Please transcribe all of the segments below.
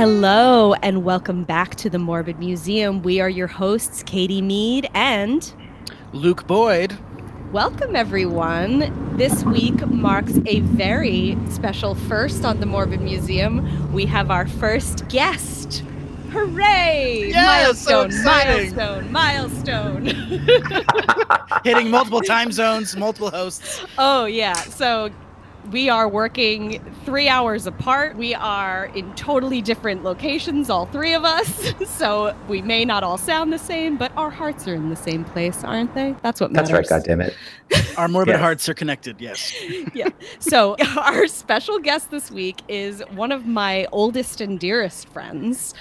Hello, and welcome back to the Morbid Museum. We are your hosts, Katie Mead and Luke Boyd. Welcome, everyone. This week marks a very special first on the Morbid Museum. We have our first guest. Hooray! Yeah, milestone, so milestone, milestone. Hitting multiple time zones, multiple hosts. Oh, yeah. So we are working 3 hours apart. We are in totally different locations, all three of us. So we may not all sound the same, but our hearts are in the same place, aren't they? That's what matters. That's right, goddammit. Our morbid hearts are connected, yes. Yeah. So our special guest this week is one of my oldest and dearest friends.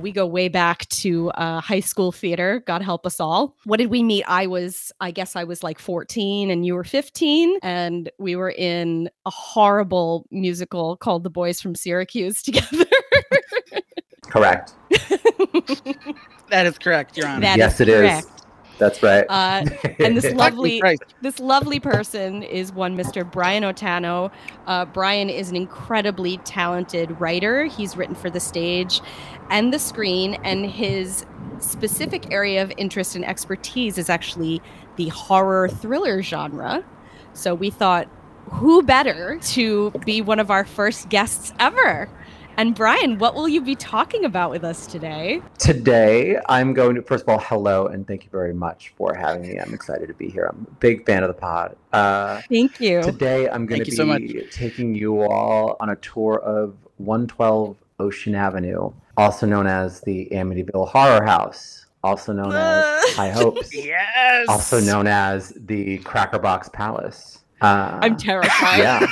We go way back to high school theater. God help us all. What did we meet? I guess I was like 14 and you were 15. And we were in a horrible musical called The Boys from Syracuse together. Correct. That is correct, Your Honor. Yes, it is. That's right. And this lovely person is one Mr. Brian Otaño. Brian is an incredibly talented writer. He's written for the stage and the screen, and his specific area of interest and expertise is actually the horror thriller genre. So we thought, who better to be one of our first guests ever? And Brian, what will you be talking about with us today? Today, I'm going to, first of all, hello, and thank you very much for having me. I'm excited to be here. I'm a big fan of the pod. Thank you. Today, I'm going to be taking you all on a tour of 112 Ocean Avenue, also known as the Amityville Horror House, also known as High Hopes, yes, also known as the Cracker Box Palace. I'm terrified. Yeah.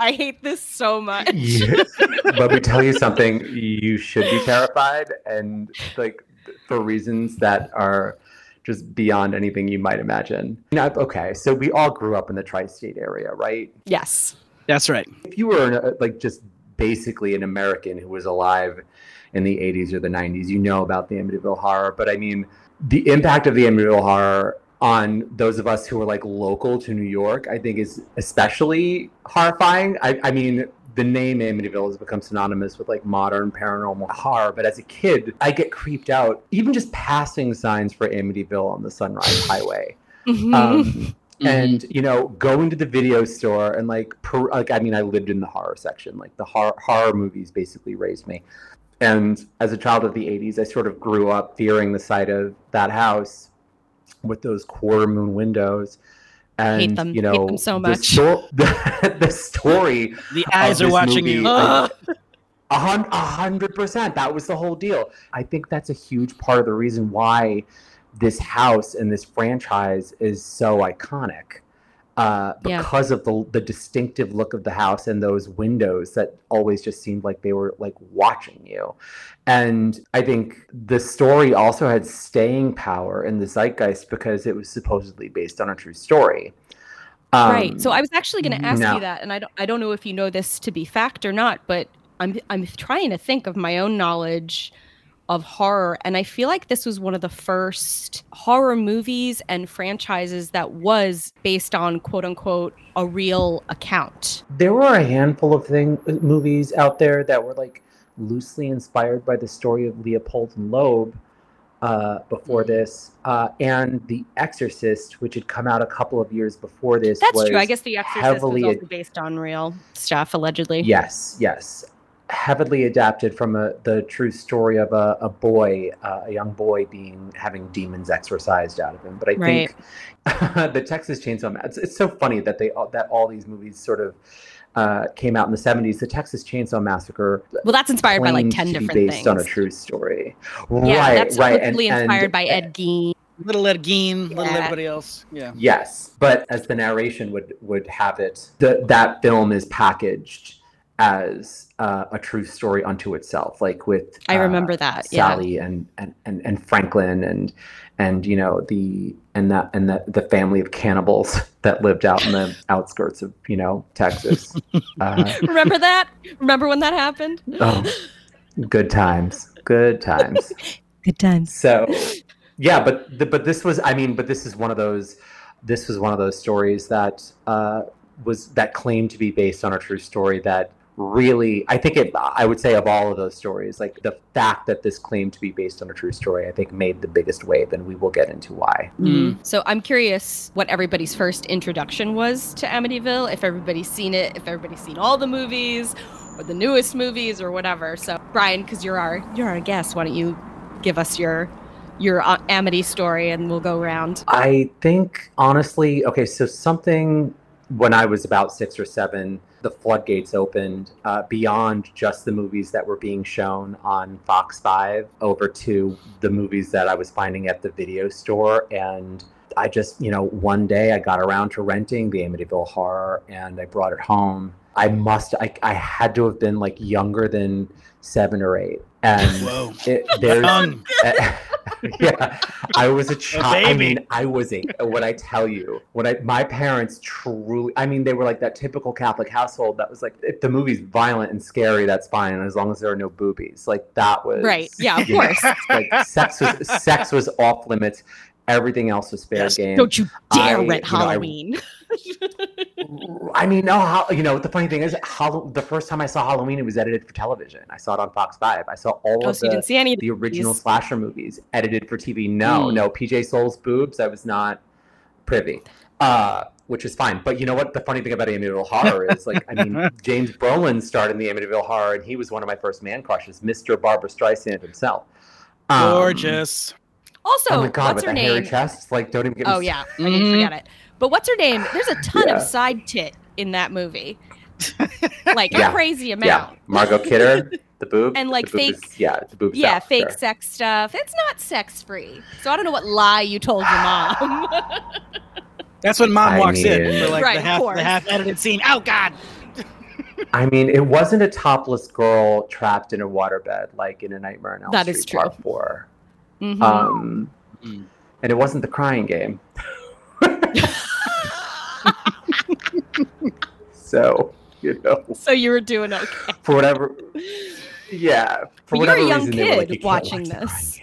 I hate this so much. Yeah. But we tell you something, you should be terrified, and like for reasons that are just beyond anything you might imagine. You know, okay, so we all grew up in the tri-state area, right? Yes. That's right. If you were like just basically an American who was alive in the 80s or the 90s, you know about the Amityville Horror. But I mean, the impact of the Amityville Horror on those of us who are like local to New York, I think is especially horrifying. I mean, the name Amityville has become synonymous with like modern paranormal horror, but as a kid, I get creeped out, even just passing signs for Amityville on the Sunrise Highway. Mm-hmm. And, you know, going to the video store and I lived in the horror section, like the horror movies basically raised me. And as a child of the 80s, I sort of grew up fearing the sight of that house with those quarter moon windows, and hate them. You know, hate them so much. The story, the eyes are watching movie, you. 100%. That was the whole deal. I think that's a huge part of the reason why this house and this franchise is so iconic, because of the distinctive look of the house and those windows that always just seemed like they were like watching you. And I think the story also had staying power in the zeitgeist because it was supposedly based on a true story. Right. So I was actually going to ask you that, and I don't know if you know this to be fact or not, but I'm trying to think of my own knowledge of horror, and I feel like this was one of the first horror movies and franchises that was based on "quote unquote" a real account. There were a handful of movies out there that were like loosely inspired by the story of Leopold and Loeb before this, and The Exorcist, which had come out a couple of years before this. That's true. I guess The Exorcist was also based on real stuff, allegedly. Yes. Heavily adapted from the true story of a young boy having demons exorcised out of him. But I think the Texas Chainsaw Massacre. It's so funny that all these movies sort of came out in the 70s. The Texas Chainsaw Massacre. Well, that's inspired by like 10 different things. Based on a true story. Yeah, right. That's totally inspired by Ed Gein. Little Ed Gein, little everybody else. Yeah. Yes, but as the narration would have it, that film is packaged as a true story unto itself, like with I remember that Sally and Franklin and you know the family of cannibals that lived out in the outskirts of Texas. Remember that? Remember when that happened? Oh, good times. Good times. So, yeah, this was one of those stories that claimed to be based on a true story that really, I think it, I would say of all of those stories, like the fact that this claimed to be based on a true story, I think made the biggest wave, and we will get into why. Mm. So I'm curious what everybody's first introduction was to Amityville, if everybody's seen it, if everybody's seen all the movies or the newest movies or whatever. So Brian, because you're our guest, why don't you give us your Amity story and we'll go around. I think, honestly, okay, so something when I was about 6 or 7, the floodgates opened beyond just the movies that were being shown on Fox 5 over to the movies that I was finding at the video store. And I just, one day I got around to renting the Amityville Horror and I brought it home. I had to have been like younger than 7 or 8. And whoa. Yeah, I was a child. I mean, when I tell you, my parents truly, I mean, they were like that typical Catholic household that was like, if the movie's violent and scary, that's fine, and as long as there are no boobies, like that was right. Yeah, of course. Like sex was off limits. Everything else was fair game. Don't you dare rent Halloween. The funny thing is, the first time I saw Halloween, it was edited for television. I saw it on Fox 5. I saw all of the original slasher movies edited for TV. No, PJ Souls' boobs, I was not privy, which is fine. But you know what? The funny thing about Amityville Horror is, James Brolin starred in the Amityville Horror, and he was one of my first man crushes, Mr. Barbara Streisand himself. Gorgeous. Also, oh my God, what's her name? Hairy chest? Like, don't even get me yeah, I didn't forget it. But what's her name? There's a ton of side tit in that movie, like a crazy amount. Yeah, Margot Kidder, the boob, and like the boobs. Yeah, out, fake sex stuff. It's not sex free, so I don't know what lie you told your mom. That's when mom walks in for like the half edited scene. Oh God. I mean, it wasn't a topless girl trapped in a waterbed like in A Nightmare on Elm Street. That is true. Part 4. Mm-hmm. And it wasn't the crying game. So you were doing okay. For whatever. Yeah. For whatever reason. You were a young kid watching this.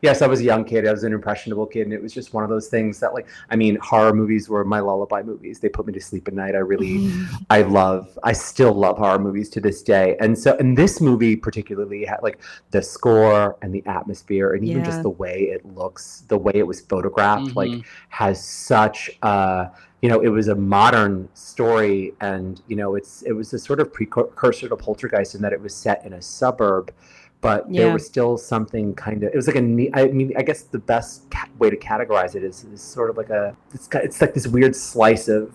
Yes, I was a young kid. I was an impressionable kid. And it was just one of those things that, horror movies were my lullaby movies. They put me to sleep at night. I still love horror movies to this day. And so, and this movie particularly had the score and the atmosphere and even just the way it looks, the way it was photographed, has such it was a modern story. And, it was a sort of precursor to Poltergeist in that it was set in a suburb. But there was still something kind of, it was like a, I mean, I guess the best way to categorize it is sort of like it's like this weird slice of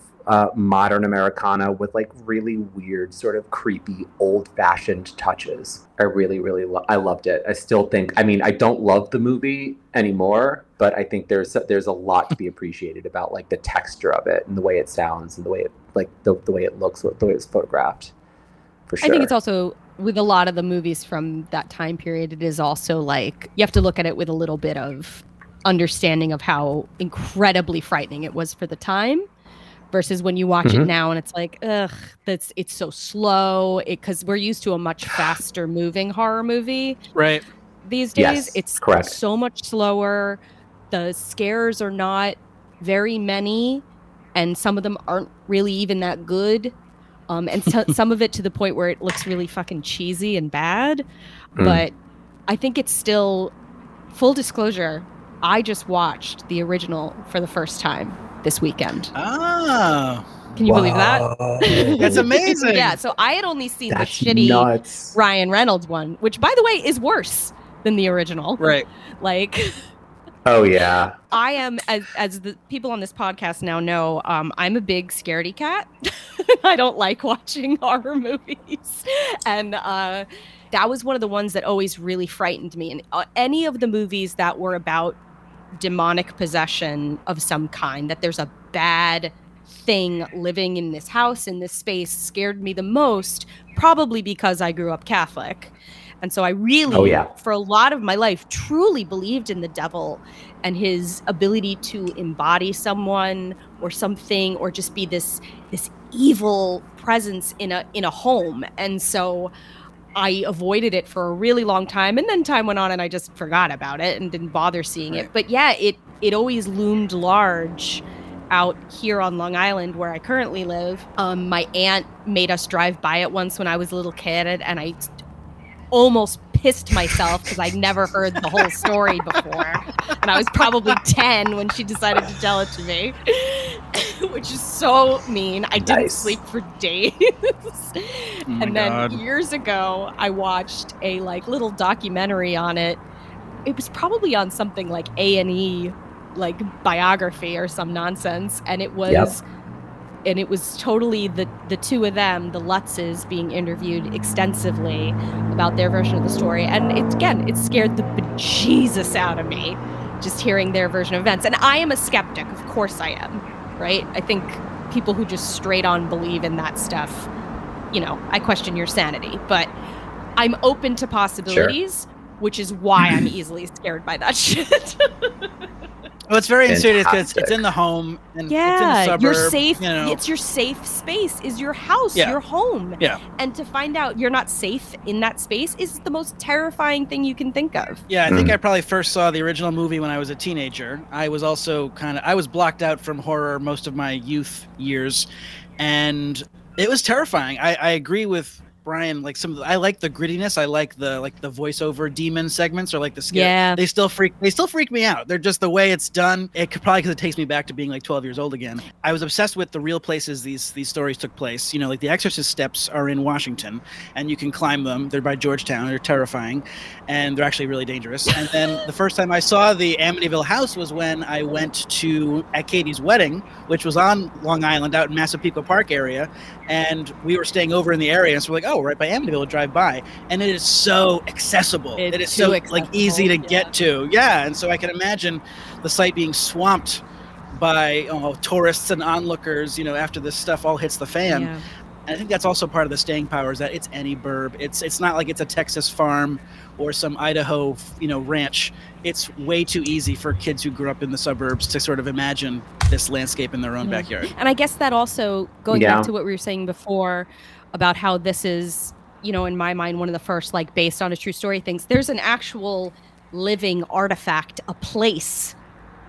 modern Americana with like really weird sort of creepy old fashioned touches. I really, really, I loved it. I still think, I mean, I don't love the movie anymore, but I think there's a lot to be appreciated about like the texture of it and the way it sounds and the way it, like the way it looks, the way it's photographed. For sure. I think it's also, with a lot of the movies from that time period, it is also like you have to look at it with a little bit of understanding of how incredibly frightening it was for the time versus when you watch it now and it's like, ugh, it's so slow because we're used to a much faster moving horror movie. Right. These days, it's correct. So much slower. The scares are not very many and some of them aren't really even that good. Some of it to the point where it looks really fucking cheesy and bad. But I think it's still, full disclosure, I just watched the original for the first time this weekend. Oh. Can you believe that? That's amazing. Yeah, so I had only seen the shitty Ryan Reynolds one, which, by the way, is worse than the original. Right. Oh, yeah. I am, as the people on this podcast now know, I'm a big scaredy cat. I don't like watching horror movies. And that was one of the ones that always really frightened me. And any of the movies that were about demonic possession of some kind, that there's a bad thing living in this house, in this space, scared me the most, probably because I grew up Catholic. And so I really, for a lot of my life, truly believed in the devil and his ability to embody someone or something or just be this evil presence in a home. And so I avoided it for a really long time. And then time went on and I just forgot about it and didn't bother seeing it. But yeah, it always loomed large out here on Long Island where I currently live. My aunt made us drive by it once when I was a little kid, and I almost pissed myself because I'd never heard the whole story before. And I was probably 10 when she decided to tell it to me, which is so mean. I didn't sleep for days. Oh my God. Years ago, I watched a little documentary on it. It was probably on something like A&E, biography or some nonsense. And it was, and it was totally the two of them, the Lutzes, being interviewed extensively about their version of the story. And it scared the bejesus out of me, just hearing their version of events. And I am a skeptic. Of course I am. Right. I think people who just straight on believe in that stuff, I question your sanity, but I'm open to possibilities, which is why I'm easily scared by that shit. Well, it's very insidious because it's in the home and it's in the suburb. You're safe. It's your safe space is your house, your home. Yeah. And to find out you're not safe in that space is the most terrifying thing you can think of. Yeah, I think I probably first saw the original movie when I was a teenager. I was also I was blocked out from horror most of my youth years, and it was terrifying. I agree with Brian, I like the grittiness. I like the voiceover demon segments or the scare. Yeah. They still freak me out. They're just the way it's done. It could probably because it takes me back to being 12 years old again. I was obsessed with the real places these stories took place. The Exorcist steps are in Washington, and you can climb them. They're by Georgetown. They're terrifying, and they're actually really dangerous. And then the first time I saw the Amityville house was when I went to at Katie's wedding, which was on Long Island, out in Massapequa Park area, and we were staying over in the area. So we're right by Amityville, drive by, and it is so accessible. Easy to get to. Yeah, and so I can imagine the site being swamped by tourists and onlookers. After this stuff all hits the fan, and I think that's also part of the staying power is that it's any burb. It's not like it's a Texas farm or some Idaho ranch. It's way too easy for kids who grew up in the suburbs to sort of imagine this landscape in their own backyard. And I guess that also going back to what we were saying before about how this is, in my mind, one of the first, based on a true story things. There's an actual living artifact, a place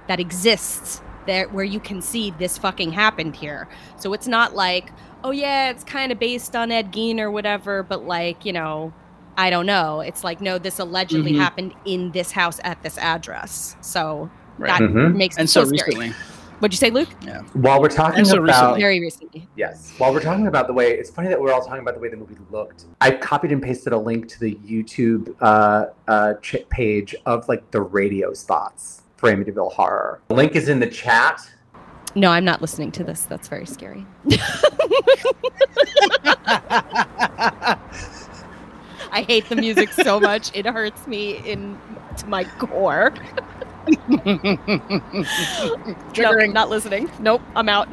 that exists there where you can see this fucking happened here. So it's not it's kind of based on Ed Gein or whatever, but I don't know. It's no, this allegedly happened in this house at this address. So that makes it so recently. What'd you say, Luke? Yeah. While we're talking about... Very recently. Yes. While we're talking about the way... It's funny that we're all talking about the way the movie looked. I copied and pasted a link to the YouTube page of, the radio spots for Amityville Horror. The link is in the chat. No, I'm not listening to this. That's very scary. I hate the music so much. It hurts me to my core. Triggering. Nope, not listening. Nope, I'm out.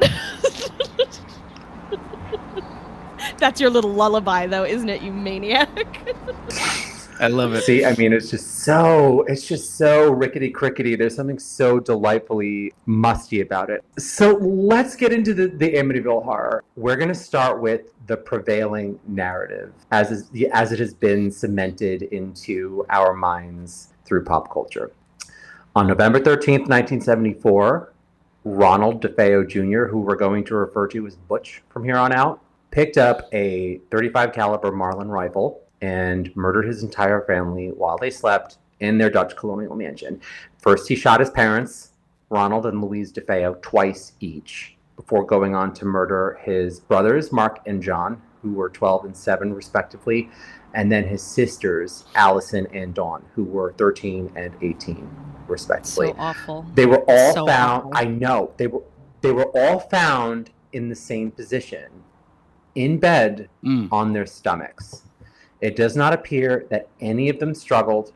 That's your little lullaby, though, isn't it, you maniac? I love it. See, I mean, it's just so rickety crickety. There's something so delightfully musty about it. So let's get into the Amityville Horror. We're going to start with the prevailing narrative as it has been cemented into our minds through pop culture. On November 13th, 1974, Ronald DeFeo Jr., who we're going to refer to as Butch from here on out, picked up a .35 caliber Marlin rifle and murdered his entire family while they slept in their Dutch colonial mansion. First, he shot his parents, Ronald and Louise DeFeo, twice each, before going on to murder his brothers, Mark and John, who were 12 and 7, respectively, and then his sisters, Allison and Dawn, who were 13 and 18, respectively. So awful. They were all found. Awful. I know. They were all found in the same position, in bed, on their stomachs. It does not appear that any of them struggled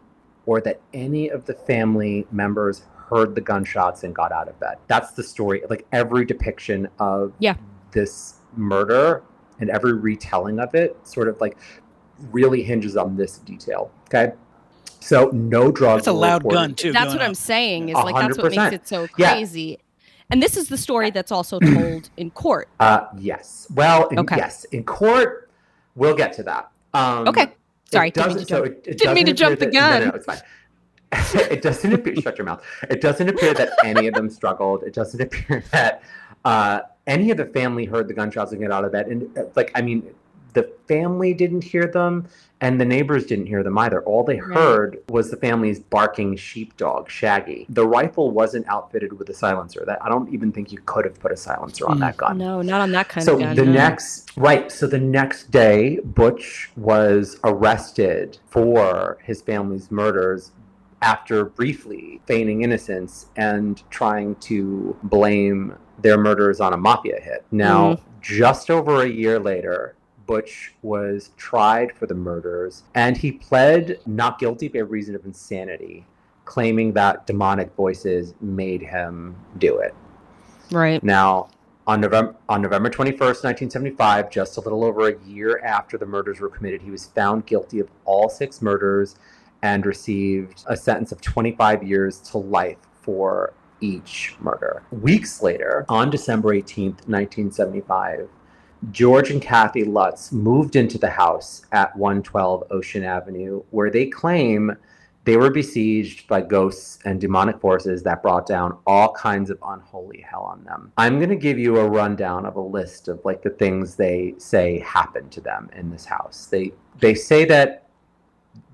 or that any of the family members heard the gunshots and got out of bed. That's the story. Every depiction of this murder and every retelling of it sort of really hinges on this detail. Okay. So no drugs. That's a loud reported. Gun too. That's what I'm saying. Is 100%. That's what makes it so crazy. Yeah. And this is the story that's also told in court. Yes. Well, yes. In court, we'll get to that. Okay. Sorry. Didn't mean to jump the gun. No, it's fine. It doesn't appear. Shut your mouth. It doesn't appear that any of them struggled. It doesn't appear that Any of the family heard the gunshots and get out of bed. And like, I mean, the family didn't hear them and the neighbors didn't hear them either. All they heard was the family's barking sheepdog, Shaggy. The rifle wasn't outfitted with a silencer. That I don't even think you could have put a silencer on that gun. No, not on that kind of gun. So the next day, Butch was arrested for his family's murders after briefly feigning innocence and trying to blame their murders on a mafia hit. Now, just over a year later, Butch was tried for the murders, and he pled not guilty by reason of insanity, claiming that demonic voices made him do it. Right. Now, on November 21st, 1975, just a little over a year after the murders were committed, he was found guilty of all six murders and received a sentence of 25 years to life for each murder. Weeks later, on December 18th, 1975, George and Kathy Lutz moved into the house at 112 Ocean Avenue, where they claim they were besieged by ghosts and demonic forces that brought down all kinds of unholy hell on them. I'm going to give you a rundown of a list of like the things they say happened to them in this house. They say that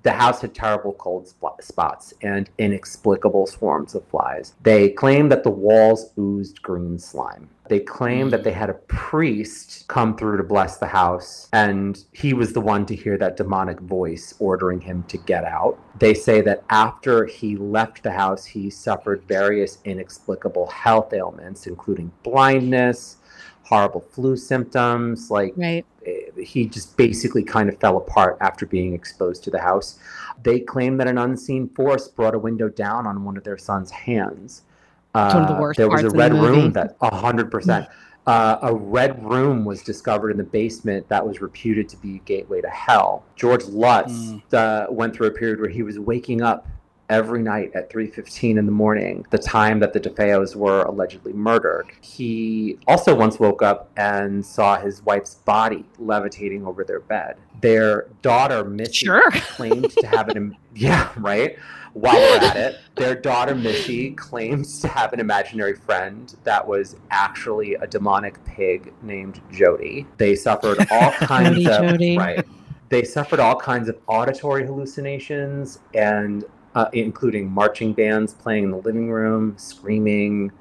the house had terrible cold spots and inexplicable swarms of flies. They claim that the walls oozed green slime. They claim that they had a priest come through to bless the house, and he was the one to hear that demonic voice ordering him to get out. They say that after he left the house, he suffered various inexplicable health ailments, including blindness, horrible flu symptoms. He just basically kind of fell apart after being exposed to the house. They claim that an unseen force brought a window down on one of their son's hands. One of the worst there was parts a red room that 100%. A red room was discovered in the basement that was reputed to be a gateway to hell. George Lutz went through a period where he was waking up every night at 3:15 in the morning, the time that the DeFeos were allegedly murdered. He also once woke up and saw his wife's body levitating over their bed. Their daughter, Missy, claimed to have an... While we're at it, their daughter, Missy, claims to have an imaginary friend that was actually a demonic pig named Jody. They suffered all kinds They suffered all kinds of auditory hallucinations and... including marching bands playing in the living room, screaming.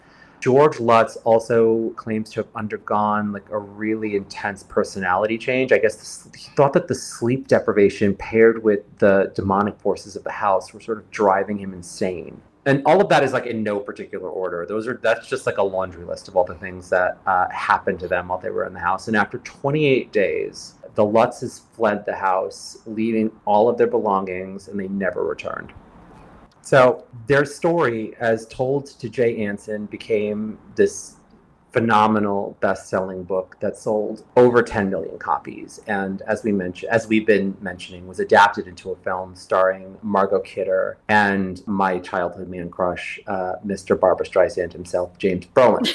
George Lutz also claims to have undergone like a really intense personality change. I guess he thought that the sleep deprivation paired with the demonic forces of the house were sort of driving him insane. And all of that is like in no particular order. That's just like a laundry list of all the things that happened to them while they were in the house. And after 28 days, the Lutzes fled the house, leaving all of their belongings, and they never returned. So their story, as told to Jay Anson, became this phenomenal best-selling book that sold over 10 million copies. And as we've been mentioning, was adapted into a film starring Margot Kidder and my childhood man crush, Mr. Barbra Streisand himself, James Brolin.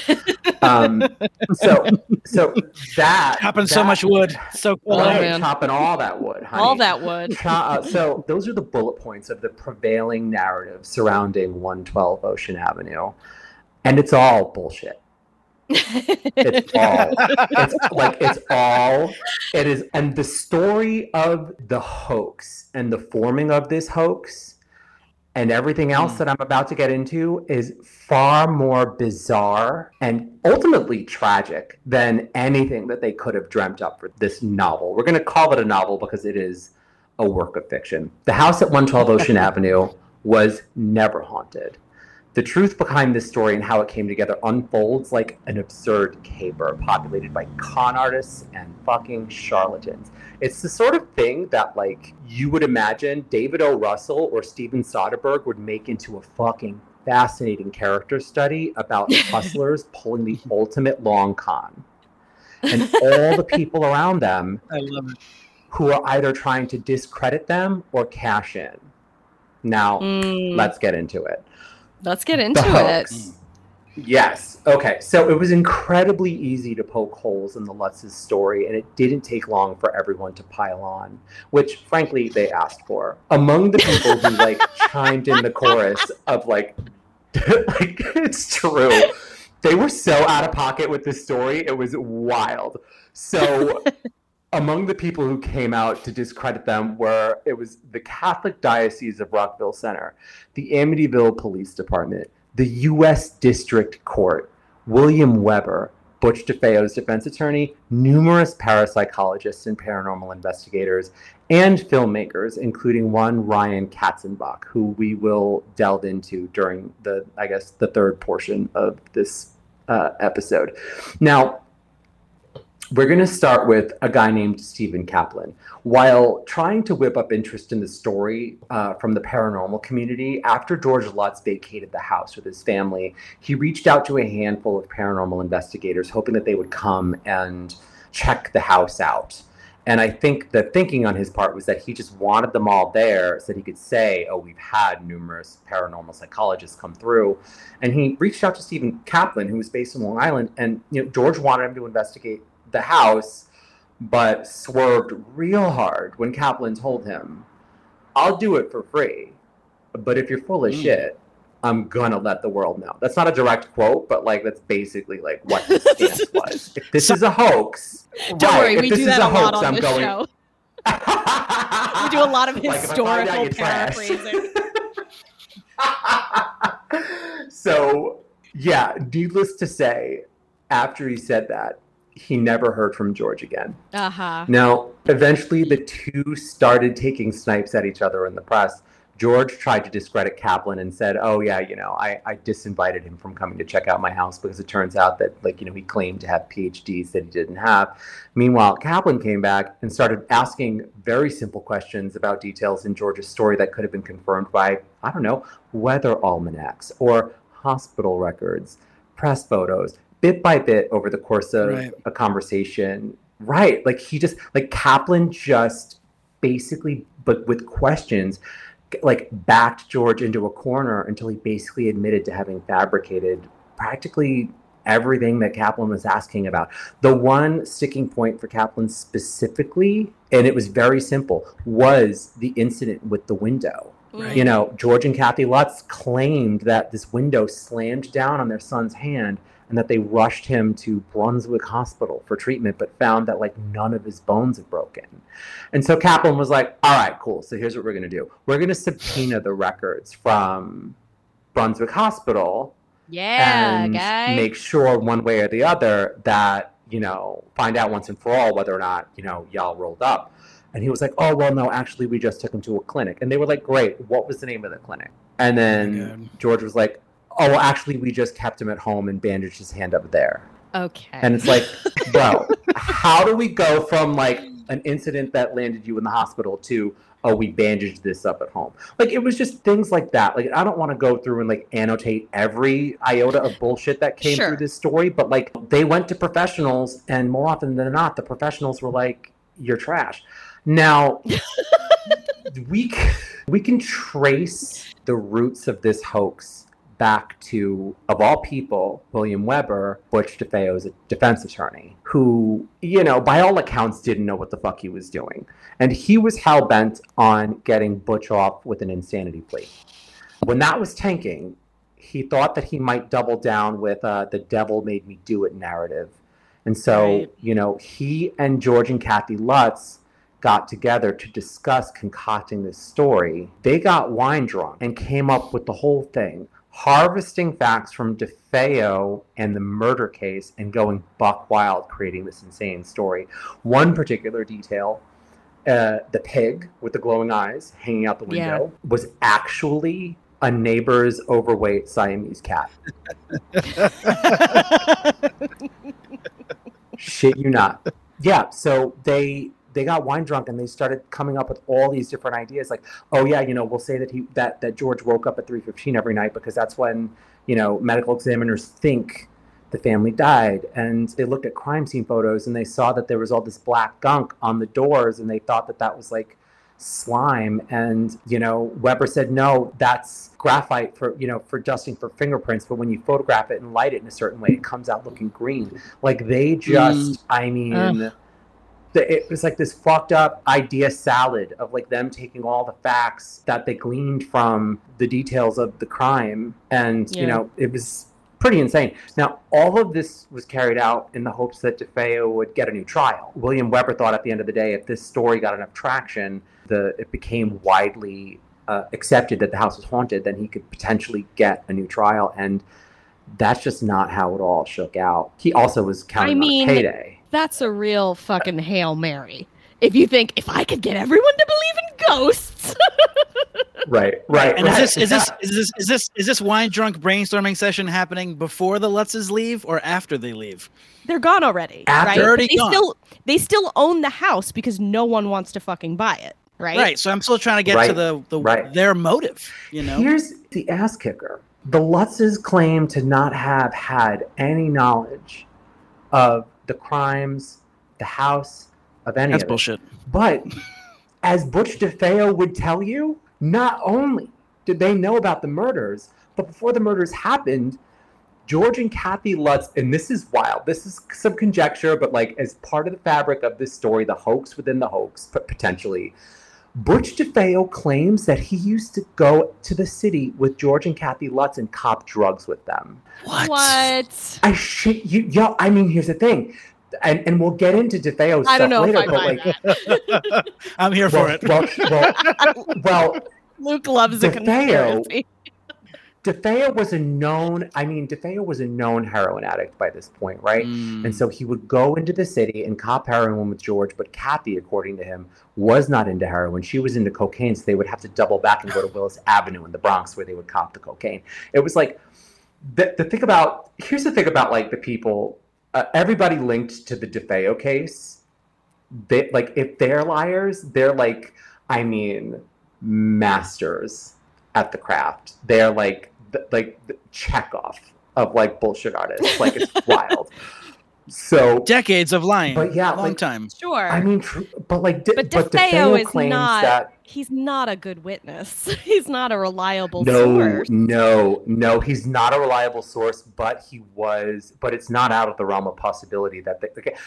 So that chopping so much wood, so cool, chopping all that wood, honey. All that wood. So those are the bullet points of the prevailing narrative surrounding 112 Ocean Avenue, and it's all bullshit. It is, and the story of the hoax and the forming of this hoax and everything else that I'm about to get into is far more bizarre and ultimately tragic than anything that they could have dreamt up for this novel. We're going to call it a novel because it is a work of fiction. The house at 112 Ocean Avenue was never haunted. The truth behind this story and how it came together unfolds like an absurd caper populated by con artists and fucking charlatans. It's the sort of thing that, like, you would imagine David O. Russell or Steven Soderbergh would make into a fucking fascinating character study about hustlers pulling the ultimate long con. And all the people around them who are either trying to discredit them or cash in. Now, let's get into it. Let's get into it. Yes. Okay. So it was incredibly easy to poke holes in the Lutz's story, and it didn't take long for everyone to pile on, which frankly they asked for. Among the people who chimed in the chorus of it's true. They were so out of pocket with this story. It was wild. So among the people who came out to discredit them were, it was the Catholic Diocese of Rockville Center, the Amityville Police Department, the U.S. District Court, William Weber, Butch DeFeo's defense attorney, numerous parapsychologists and paranormal investigators, and filmmakers, including one Ryan Katzenbach, who we will delve into during the, I guess, the third portion of this episode. Now, we're going to start with a guy named Stephen Kaplan. While trying to whip up interest in the story from the paranormal community, after George Lutz vacated the house with his family, he reached out to a handful of paranormal investigators, hoping that they would come and check the house out. And I think the thinking on his part was that he just wanted them all there so that he could say, oh, we've had numerous paranormal psychologists come through. And he reached out to Stephen Kaplan, who was based in Long Island. And you know, George wanted him to investigate the house, but swerved real hard when Kaplan told him, I'll do it for free, but if you're full of shit, I'm gonna let the world know. That's not a direct quote, but like that's basically like what his stance was. If this is a hoax, don't worry, we do that a lot on this show. We do a lot of historical paraphrasing. So yeah, needless to say, after he said that, he never heard from George again. Uh-huh. Now, eventually the two started taking snipes at each other in the press. George tried to discredit Kaplan and said, oh yeah, you know, I disinvited him from coming to check out my house because it turns out that, like, you know, he claimed to have PhDs that he didn't have. Meanwhile, Kaplan came back and started asking very simple questions about details in George's story that could have been confirmed by, I don't know, weather almanacs or hospital records, press photos, bit by bit over the course of a conversation. Right. Like he just, like Kaplan just basically, but with questions, like backed George into a corner until he basically admitted to having fabricated practically everything that Kaplan was asking about. The one sticking point for Kaplan specifically, and it was very simple, was the incident with the window. Right. You know, George and Kathy Lutz claimed that this window slammed down on their son's hand and that they rushed him to Brunswick Hospital for treatment, but found that, like, none of his bones had broken. And so Kaplan was like, all right, cool, so here's what we're going to do. We're going to subpoena the records from Brunswick Hospital and make sure one way or the other that, you know, find out once and for all whether or not, you know, y'all rolled up. And he was like, oh, well, no, actually, we just took him to a clinic. And they were like, great, what was the name of the clinic? And then George was like, oh, well, actually, we just kept him at home and bandaged his hand up there. Okay. And it's like, bro, how do we go from, like, an incident that landed you in the hospital to, oh, we bandaged this up at home? Like, it was just things like that. Like, I don't want to go through and, like, annotate every iota of bullshit that came through this story. But, like, they went to professionals, and more often than not, the professionals were like, you're trash. Now, we can trace the roots of this hoax back to, of all people, William Weber, Butch DeFeo's defense attorney, who, you know, by all accounts didn't know what the fuck he was doing. And he was hell-bent on getting Butch off with an insanity plea. When that was tanking, he thought that he might double down with the devil made me do it narrative. And so, you know, he and George and Kathy Lutz got together to discuss concocting this story. They got wine drunk and came up with the whole thing, harvesting facts from DeFeo and the murder case and going buck wild, creating this insane story. One particular detail, the pig with the glowing eyes hanging out the window was actually a neighbor's overweight Siamese cat. Shit you not. Yeah, so they got wine drunk and they started coming up with all these different ideas. Like, oh yeah, you know, we'll say that that George woke up at 3:15 every night because that's when, you know, medical examiners think the family died. And they looked at crime scene photos and they saw that there was all this black gunk on the doors and they thought that that was like slime. And, you know, Weber said, no, that's graphite for, you know, for dusting for fingerprints. But when you photograph it and light it in a certain way, it comes out looking green. Like they just, I mean... It was like this fucked up idea salad of like them taking all the facts that they gleaned from the details of the crime. And, you know, it was pretty insane. Now, all of this was carried out in the hopes that DeFeo would get a new trial. William Weber thought at the end of the day, if this story got enough traction, it became widely accepted that the house was haunted, then he could potentially get a new trial. And that's just not how it all shook out. He also was counting on a payday. That's a real fucking Hail Mary. If you think, if I could get everyone to believe in ghosts. Right. And is this wine drunk brainstorming session happening before the Lutzes leave or after they leave? They're gone already. They still own the house because no one wants to fucking buy it. Right. So I'm still trying to get to their motive. You know, here's the ass kicker. The Lutzes claim to not have had any knowledge of the crimes, the house, of any of it. That's bullshit. But as Butch DeFeo would tell you, not only did they know about the murders, but before the murders happened, George and Kathy Lutz, and this is wild, this is some conjecture, but like as part of the fabric of this story, the hoax within the hoax, but potentially, Butch DeFeo claims that he used to go to the city with George and Kathy Lutz and cop drugs with them. What? I shit you, yo. I mean, here's the thing. And we'll get into DeFeo's stuff later, but like, I'm here for it. Well, Luke loves a conspiracy. DeFeo was a known heroin addict by this point, right? Mm. And so he would go into the city and cop heroin with George, but Kathy, according to him, was not into heroin. She was into cocaine, so they would have to double back and go to Willis Avenue in the Bronx where they would cop the cocaine. It was like, here's the thing about like the people, everybody linked to the DeFeo case. They, like, if they're liars, they're like, I mean, masters at the craft. They're like the Chekhov of like bullshit artists. Like, it's wild. So decades of lying, but yeah, long time. Sure. I mean, but DeFeo claims that he's not a good witness. He's not a reliable source. No, he's not a reliable source. But he was. But it's not out of the realm of possibility that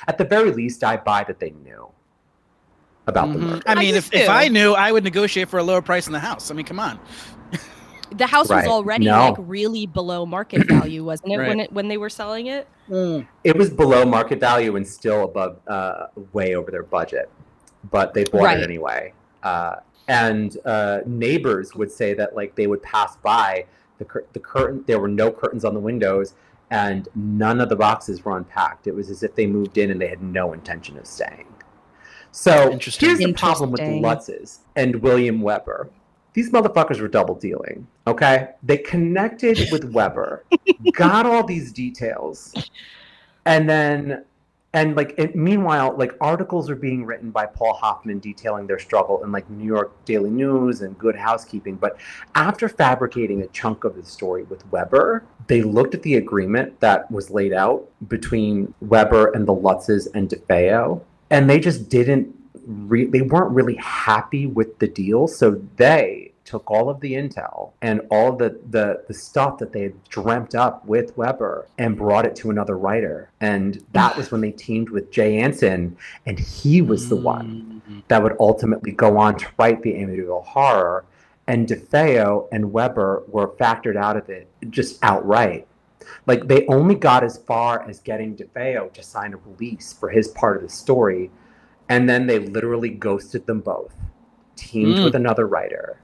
at the very least, I buy that they knew about the murder. I mean, if I knew, I would negotiate for a lower price in the house. I mean, come on. The house was already like really below market value, wasn't it? Right. When they were selling it, it was below market value and still above, way over their budget, but they bought it anyway. And neighbors would say that like they would pass by the curtain. There were no curtains on the windows, and none of the boxes were unpacked. It was as if they moved in and they had no intention of staying. So here's the problem with the Lutzes and William Weber. These motherfuckers were double dealing, okay? They connected with Weber, got all these details, and meanwhile, articles are being written by Paul Hoffman detailing their struggle in like New York Daily News and Good Housekeeping. But after fabricating a chunk of the story with Weber, they looked at the agreement that was laid out between Weber and the Lutzes and DeFeo, and they just didn't. They weren't really happy with the deal, so they took all of the intel and all the stuff that they had dreamt up with Weber and brought it to another writer. And that was when they teamed with Jay Anson, and he was the one that would ultimately go on to write the Amityville Horror. And DeFeo and Weber were factored out of it just outright. Like, they only got as far as getting DeFeo to sign a release for his part of the story. And then they literally ghosted them both, teamed with another writer,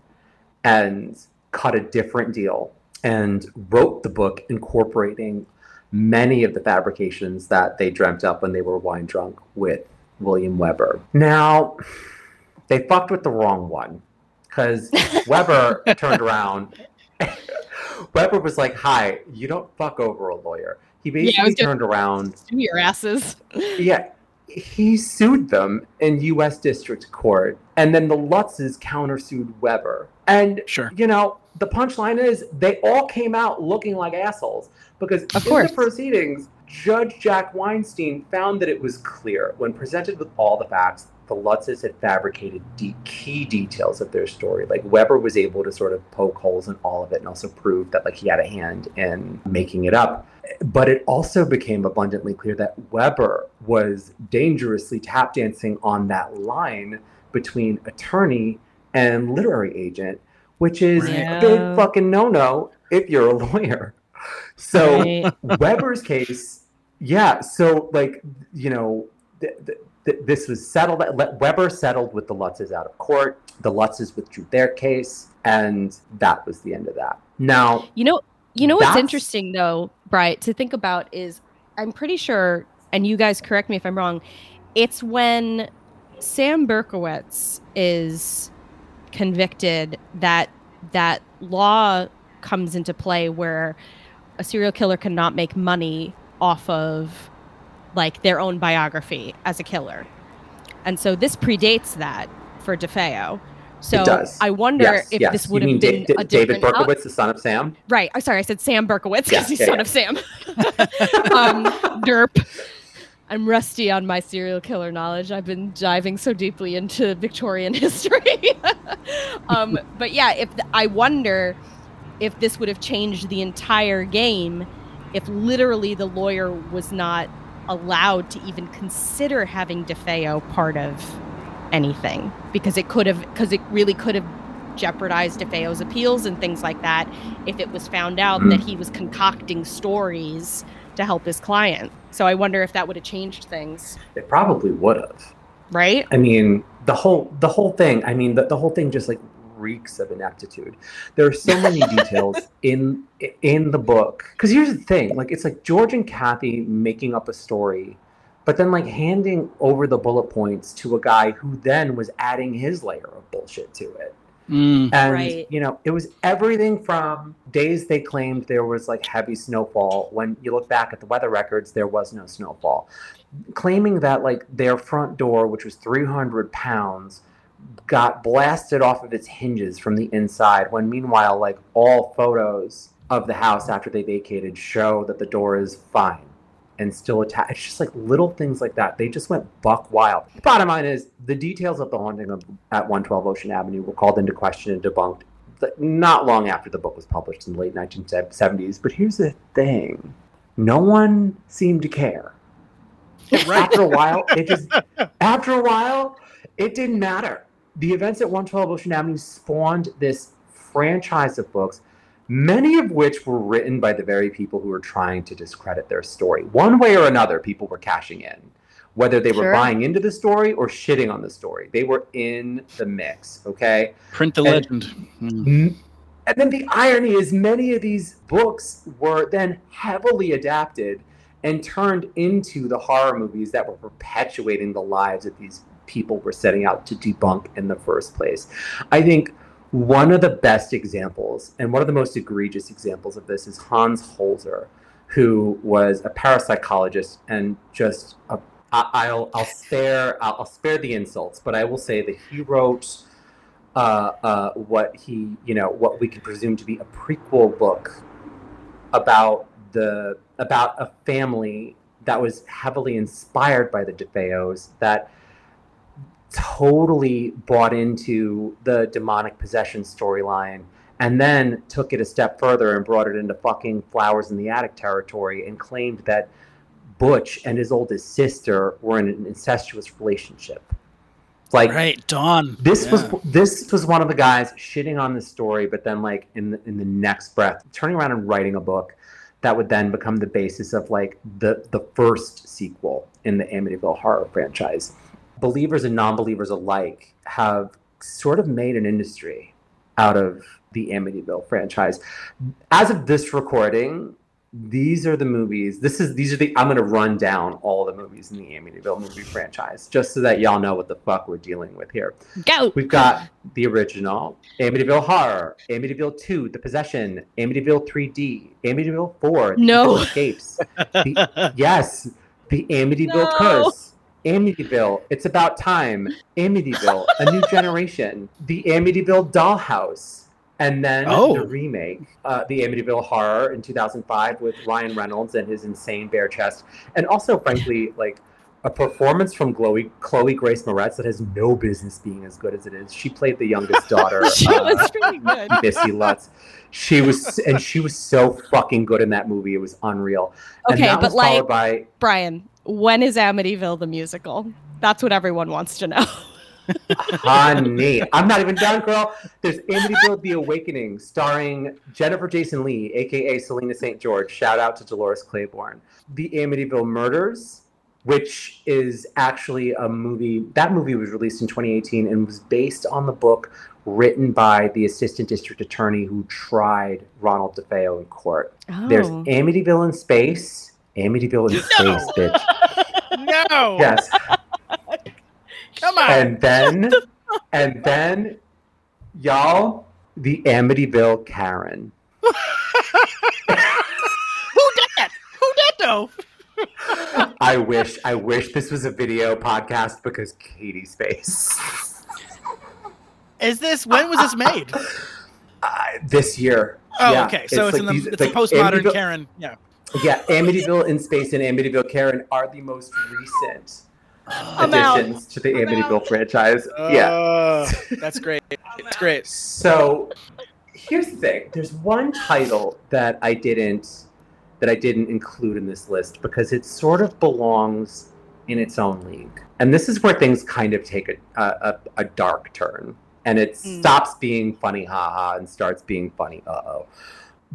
and cut a different deal, and wrote the book incorporating many of the fabrications that they dreamt up when they were wine drunk with William Weber. Now, they fucked with the wrong one, because Weber turned around. Weber was like, "Hi, you don't fuck over a lawyer." He basically turned around. Do your asses. Yeah. He sued them in U.S. District Court, and then the Lutzes countersued Weber. And, the punchline is they all came out looking like assholes because in the proceedings, Judge Jack Weinstein found that it was clear when presented with all the facts, the Lutzes had fabricated key details of their story. Like, Weber was able to sort of poke holes in all of it and also prove that, like, he had a hand in making it up. But it also became abundantly clear that Weber was dangerously tap dancing on that line between attorney and literary agent, which is a big fucking no-no if you're a lawyer. So Weber's case, yeah. So like, you know, this was settled. Weber settled with the Lutzes out of court. The Lutzes withdrew their case, and that was the end of that. Now, you know what's interesting though, Brian, to think about is I'm pretty sure, and you guys correct me if I'm wrong, it's when Sam Berkowitz is convicted that law comes into play where a serial killer cannot make money off of like their own biography as a killer. And so this predates that for DeFeo. So it does. I wonder if this would have been a David Berkowitz, the son of Sam. Right. I'm sorry. I said Sam Berkowitz because he's son of Sam. Derp. I'm rusty on my serial killer knowledge. I've been diving so deeply into Victorian history. But yeah, I wonder if this would have changed the entire game if literally the lawyer was not allowed to even consider having DeFeo part of anything, because it really could have jeopardized DeFeo's appeals and things like that if it was found out that he was concocting stories to help his client. So I wonder if that would have changed things. It probably would have. Right? I mean, the whole thing just like reeks of ineptitude. There are so many details in the book. Because here's the thing, like it's like George and Kathy making up a story, but then like handing over the bullet points to a guy who then was adding his layer of bullshit to it. And, you know, it was everything from days they claimed there was like heavy snowfall. When you look back at the weather records, there was no snowfall. Claiming that like their front door, which was 300 pounds, got blasted off of its hinges from the inside. When meanwhile, like all photos of the house after they vacated show that the door is fine and still attached. It's just like little things like that. They just went buck wild. Bottom line is the details of the haunting at 112 Ocean Avenue were called into question and debunked not long after the book was published in the late 1970s. But here's the thing. No one seemed to care. Right. After a while, it didn't matter. The events at 112 Ocean Avenue spawned this franchise of books, many of which were written by the very people who were trying to discredit their story. One way or another, people were cashing in, whether they were buying into the story or shitting on the story. They were in the mix, okay? Print the legend. And then the irony is many of these books were then heavily adapted and turned into the horror movies that were perpetuating the lives that these people were setting out to debunk in the first place. I think one of the best examples and one of the most egregious examples of this is Hans Holzer, who was a parapsychologist and just I'll spare the insults, but I will say that he wrote what we can presume to be a prequel book about a family that was heavily inspired by the DeFeos that totally bought into the demonic possession storyline and then took it a step further and brought it into fucking Flowers in the Attic territory and claimed that Butch and his oldest sister were in an incestuous relationship. Like, right, Dawn. This was one of the guys shitting on the story, but then like in the next breath, turning around and writing a book that would then become the basis of like the first sequel in the Amityville Horror franchise. Believers and non-believers alike have sort of made an industry out of the Amityville franchise. As of this recording, these are the movies. I'm going to run down all the movies in the Amityville movie franchise, just so that y'all know what the fuck we're dealing with here. Go! We've got the original, Amityville Horror, Amityville 2, The Possession, Amityville 3D, Amityville 4, The Evil Escapes. The Amityville Curse. Amityville, It's About Time, Amityville, A New Generation, the Amityville Dollhouse, and then the remake, the Amityville Horror in 2005 with Ryan Reynolds and his insane bare chest. And also, frankly, like a performance from Chloe Grace Moretz that has no business being as good as it is. She played the youngest daughter. She was pretty good. Missy Lutz. She was so fucking good in that movie. It was unreal. Okay, and that was followed by... Brian... When is Amityville the musical? That's what everyone wants to know. Honey, I'm not even done, girl. There's Amityville: The Awakening, starring Jennifer Jason Leigh, a.k.a. Selena St. George. Shout out to Dolores Claiborne. The Amityville Murders, which is actually a movie. That movie was released in 2018 and was based on the book written by the assistant district attorney who tried Ronald DeFeo in court. Oh. There's Amityville in Space. Amityville in Space, bitch. No. Yes. Come on. And then, y'all, the Amityville Karen. Who did that? Who did though? I wish this was a video podcast because Katie's face. Is this? When was this made? This year. Oh, yeah. Okay. So it's a postmodern Amityville, Karen. Yeah. Yeah, Amityville in Space and Amityville Karen are the most recent additions to the Amityville franchise. Yeah, that's great. It's great. So here's the thing: there's one title that I didn't include in this list because it sort of belongs in its own league, and this is where things kind of take a dark turn, and it stops being funny, haha, and starts being funny, uh-oh.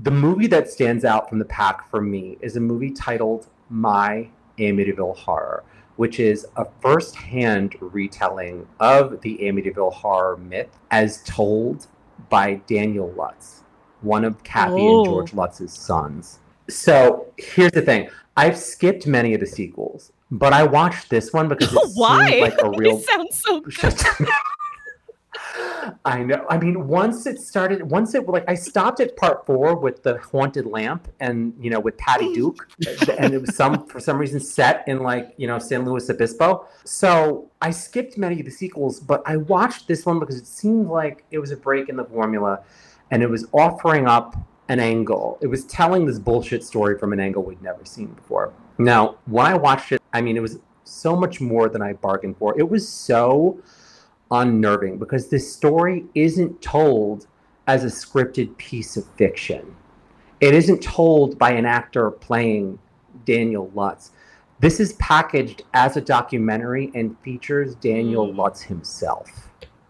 The movie that stands out from the pack for me is a movie titled My Amityville Horror, which is a first-hand retelling of the Amityville Horror myth as told by Daniel Lutz, one of Kathy and George Lutz's sons. So here's the thing. I've skipped many of the sequels, but I watched this one because it seemed like a real... It sounds so good. I know. I mean, once it I stopped at part 4 with the haunted lamp and, you know, with Patty Duke and it was for some reason set in like, you know, San Luis Obispo. So I skipped many of the sequels, but I watched this one because it seemed like it was a break in the formula and it was offering up an angle. It was telling this bullshit story from an angle we'd never seen before. Now, when I watched it, I mean, it was so much more than I bargained for. It was so unnerving because this story isn't told as a scripted piece of fiction. It isn't told by an actor playing Daniel Lutz. This is packaged as a documentary and features Daniel Lutz himself.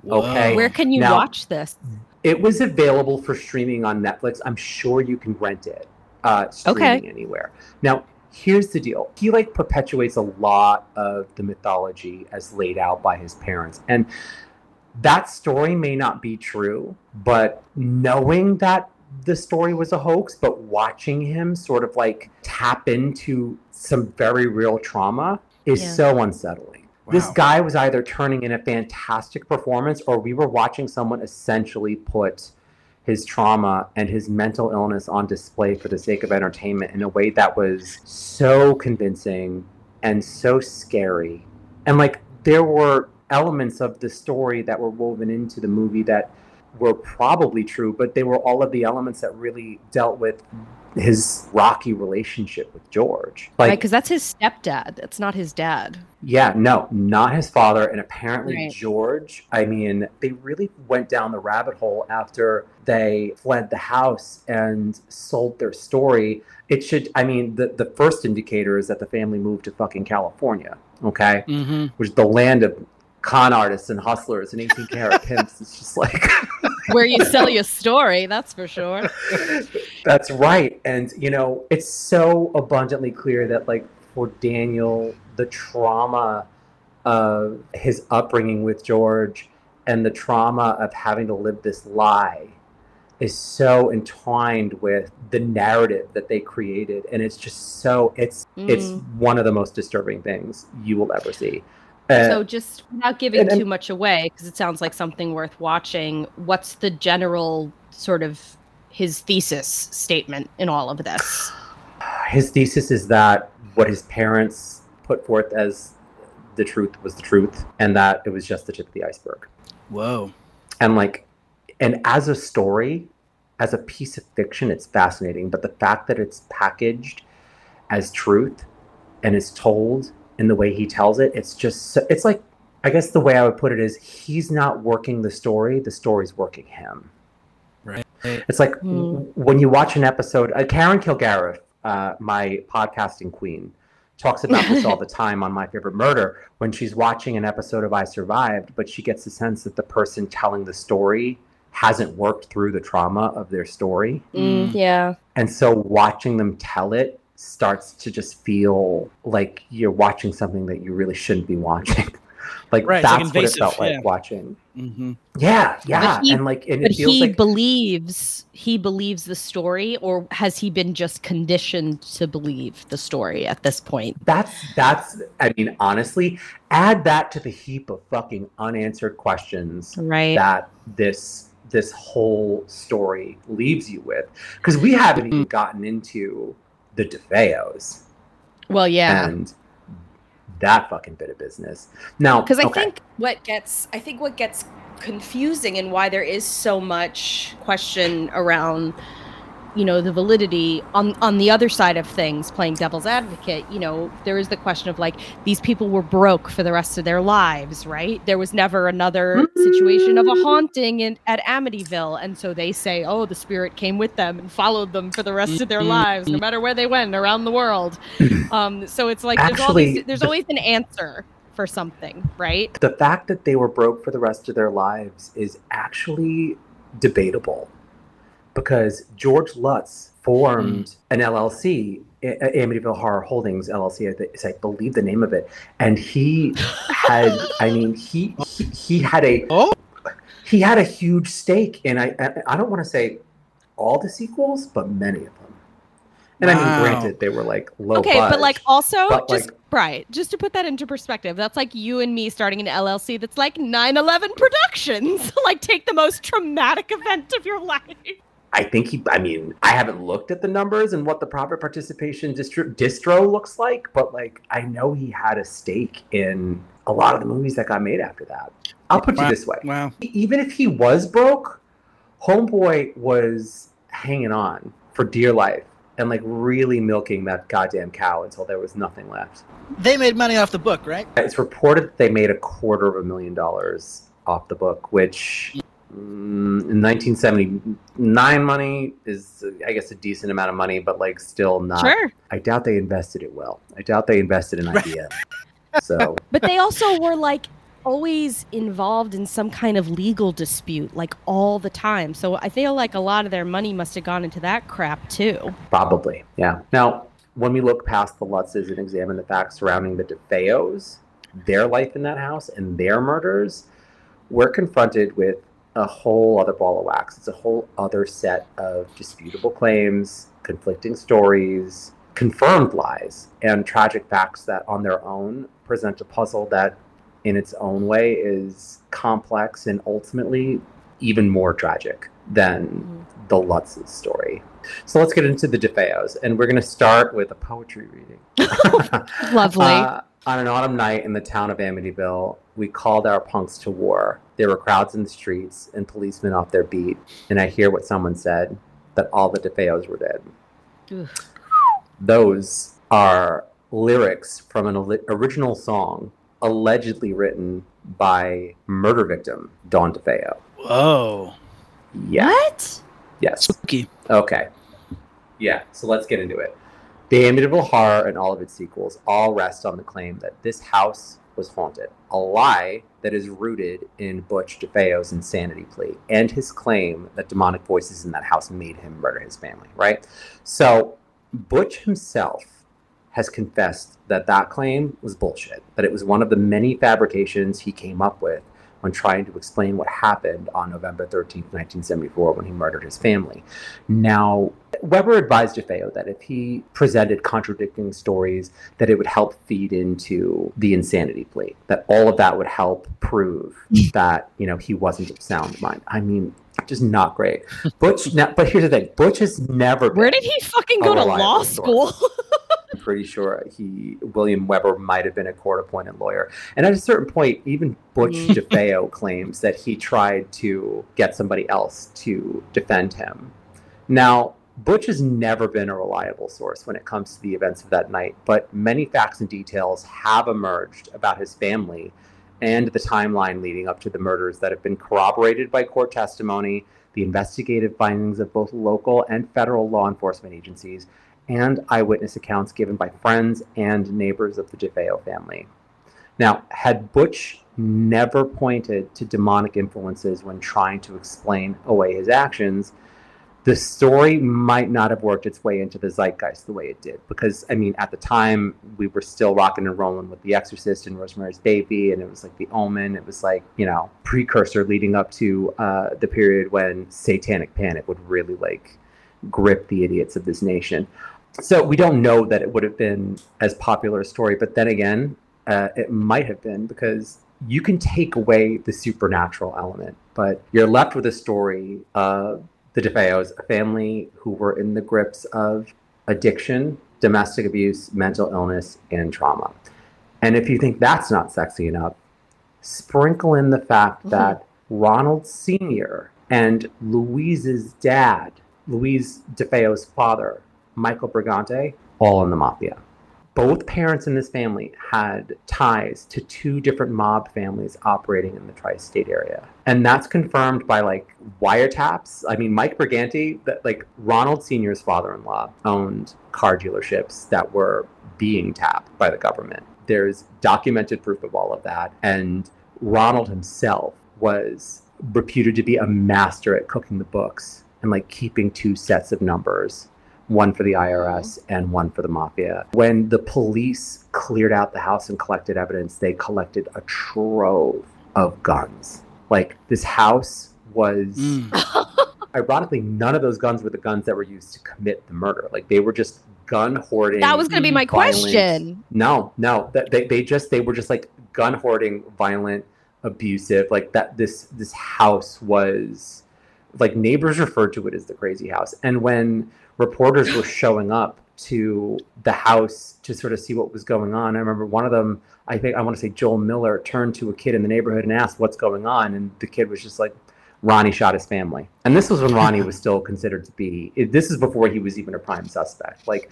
Whoa. Okay. Where can you watch this? It was available for streaming on Netflix. I'm sure you can rent it anywhere. Now, here's the deal. He like perpetuates a lot of the mythology as laid out by his parents. And that story may not be true, but knowing that the story was a hoax, but watching him sort of like tap into some very real trauma is so unsettling. Wow. This guy was either turning in a fantastic performance or we were watching someone essentially put his trauma and his mental illness on display for the sake of entertainment in a way that was so convincing and so scary. And like, there were elements of the story that were woven into the movie that were probably true, but they were all of the elements that really dealt with his rocky relationship with George. Like, right, because that's his stepdad. That's not his dad. Yeah, no, not his father. And apparently George, I mean, they really went down the rabbit hole after they fled the house and sold their story. It should, I mean, the first indicator is that the family moved to fucking California, okay? Mm-hmm. Which is the land of con artists and hustlers and 18-karat pimps. It's just like... Where you sell your story, that's for sure. That's right. And, you know, it's so abundantly clear that, like, for Daniel, the trauma of his upbringing with George and the trauma of having to live this lie is so entwined with the narrative that they created. And it's just so, it's one of the most disturbing things you will ever see. So just without giving too much away, because it sounds like something worth watching, what's the general sort of his thesis statement in all of this? His thesis is that what his parents put forth as the truth was the truth, and that it was just the tip of the iceberg. Whoa. And like, and as a story, as a piece of fiction, it's fascinating. But the fact that it's packaged as truth and is told in the way he tells it, it's just, it's like, I guess the way I would put it is he's not working the story's working him. Right. It's like when you watch an episode, Karen Kilgariff, my podcasting queen, talks about this all the time on My Favorite Murder, when she's watching an episode of I Survived, but she gets the sense that the person telling the story hasn't worked through the trauma of their story. Yeah. And so watching them tell it starts to just feel like you're watching something that you really shouldn't be watching. Like, right, that's like what it felt like watching. Mm-hmm. Yeah, yeah. He believes the story, or has he been just conditioned to believe the story at this point? That's I mean, honestly, add that to the heap of fucking unanswered questions that this whole story leaves you with. Because we haven't even gotten into the DeFeos. Well, yeah. And that fucking bit of business now, because I think what gets confusing, and why there is so much question around, you know, the validity on the other side of things, playing devil's advocate, you know, there is the question of, like, these people were broke for the rest of their lives, right? There was never another situation of a haunting at Amityville, and so they say, oh, the spirit came with them and followed them for the rest of their lives, no matter where they went around the world. So it's like, there's always an answer for something, right? The fact that they were broke for the rest of their lives is actually debatable, because George Lutz formed an LLC, Amityville Horror Holdings LLC, I believe the name of it, and he had, I mean, he had a huge stake in, I don't want to say all the sequels, but many of them. And wow. I mean, granted, they were like low. Okay, budge, but like also, but just like, right, just to put that into perspective, that's like you and me starting an LLC. That's like 9/11 Productions. Like, take the most traumatic event of your life. I think I haven't looked at the numbers and what the profit participation distro looks like, but like, I know he had a stake in a lot of the movies that got made after that. I'll put it this way. Wow. Even if he was broke, homeboy was hanging on for dear life and like really milking that goddamn cow until there was nothing left. They made money off the book, right? It's reported that they made $250,000 off the book, which... in 1979 money is, I guess, a decent amount of money, but like still not. Sure. I doubt they invested it well. I doubt they invested an idea. So. But they also were like always involved in some kind of legal dispute, like all the time. So I feel like a lot of their money must have gone into that crap too. Probably, yeah. Now, when we look past the Lutzes and examine the facts surrounding the DeFeos, their life in that house, and their murders, we're confronted with a whole other ball of wax. It's a whole other set of disputable claims, conflicting stories, confirmed lies, and tragic facts that on their own present a puzzle that in its own way is complex and ultimately even more tragic than the Lutz's story. So let's get into the DeFeos, and we're going to start with a poetry reading. Lovely. On an autumn night in the town of Amityville, we called our punks to war. There were crowds in the streets and policemen off their beat. And I hear what someone said, that all the DeFeos were dead. Ugh. Those are lyrics from an original song allegedly written by murder victim Dawn DeFeo. Whoa. Yeah. What? Yes. Spooky. Okay. Yeah, so let's get into it. The Amityville Horror and all of its sequels all rest on the claim that this house was haunted, a lie that is rooted in Butch DeFeo's insanity plea and his claim that demonic voices in that house made him murder his family, right? So Butch himself has confessed that that claim was bullshit, that it was one of the many fabrications he came up with when trying to explain what happened on November 13th, 1974, when he murdered his family. Now, Weber advised DeFeo that if he presented contradicting stories, that it would help feed into the insanity plea, that all of that would help prove that, you know, he wasn't of sound mind. I mean, just not great. Butch, but here's the thing, Butch has never been. Where did he fucking go to law school? I'm pretty sure William Weber might have been a court-appointed lawyer. And at a certain point, even Butch DeFeo claims that he tried to get somebody else to defend him. Now, Butch has never been a reliable source when it comes to the events of that night, but many facts and details have emerged about his family and the timeline leading up to the murders that have been corroborated by court testimony, the investigative findings of both local and federal law enforcement agencies, and eyewitness accounts given by friends and neighbors of the DeFeo family. Now, had Butch never pointed to demonic influences when trying to explain away his actions, the story might not have worked its way into the zeitgeist the way it did. Because, I mean, at the time, we were still rocking and rolling with The Exorcist and Rosemary's Baby, and it was like The Omen. It was like, you know, precursor leading up to the period when satanic panic would really, like, grip the idiots of this nation. So we don't know that it would have been as popular a story. But then again, it might have been, because you can take away the supernatural element, but you're left with a story of the DeFeos, a family who were in the grips of addiction, domestic abuse, mental illness, and trauma. And if you think that's not sexy enough, sprinkle in the fact that Ronald Sr. and Louise's dad, Louise DeFeo's father, Michael Brigante, all in the mafia. Both parents in this family had ties to two different mob families operating in the tri-state area. And that's confirmed by, like, wiretaps. I mean, Mike Brigante, that, like, Ronald Sr.'s father-in-law owned car dealerships that were being tapped by the government. There's documented proof of all of that. And Ronald himself was reputed to be a master at cooking the books and, like, keeping two sets of numbers, one for the IRS and one for the mafia. When the police cleared out the house and collected evidence, they collected a trove of guns. Like, this house was... Ironically, none of those guns were the guns that were used to commit the murder. Like, they were just gun hoarding. That was going to be my question. No. They were just like gun hoarding, violent, abusive. Like, that this house was... Like, neighbors referred to it as the crazy house. And when reporters were showing up to the house to sort of see what was going on, I remember one of them, I think, I want to say Joel Miller, turned to a kid in the neighborhood and asked what's going on. And the kid was just like, Ronnie shot his family. And this was when Ronnie was still considered to be, this is before he was even a prime suspect. Like,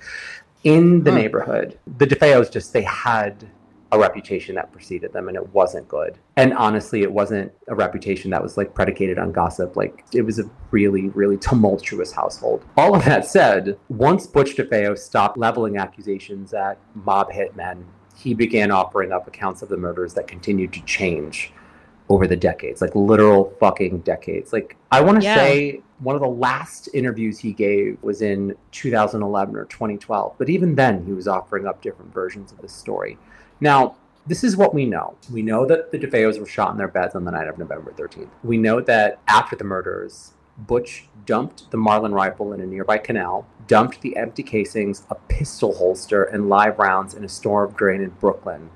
in the neighborhood, the DeFeos just, they had a reputation that preceded them, and it wasn't good. And honestly, it wasn't a reputation that was, like, predicated on gossip. Like, it was a really, really tumultuous household. All of that said, once Butch DeFeo stopped leveling accusations at mob hitmen, he began offering up accounts of the murders that continued to change over the decades, like literal fucking decades. Like, I want to say one of the last interviews he gave was in 2011 or 2012, but even then he was offering up different versions of this story. Now, this is what we know. We know that the DeFeos were shot in their beds on the night of November 13th. We know that after the murders, Butch dumped the Marlin rifle in a nearby canal, dumped the empty casings, a pistol holster, and live rounds in a storm drain in Brooklyn.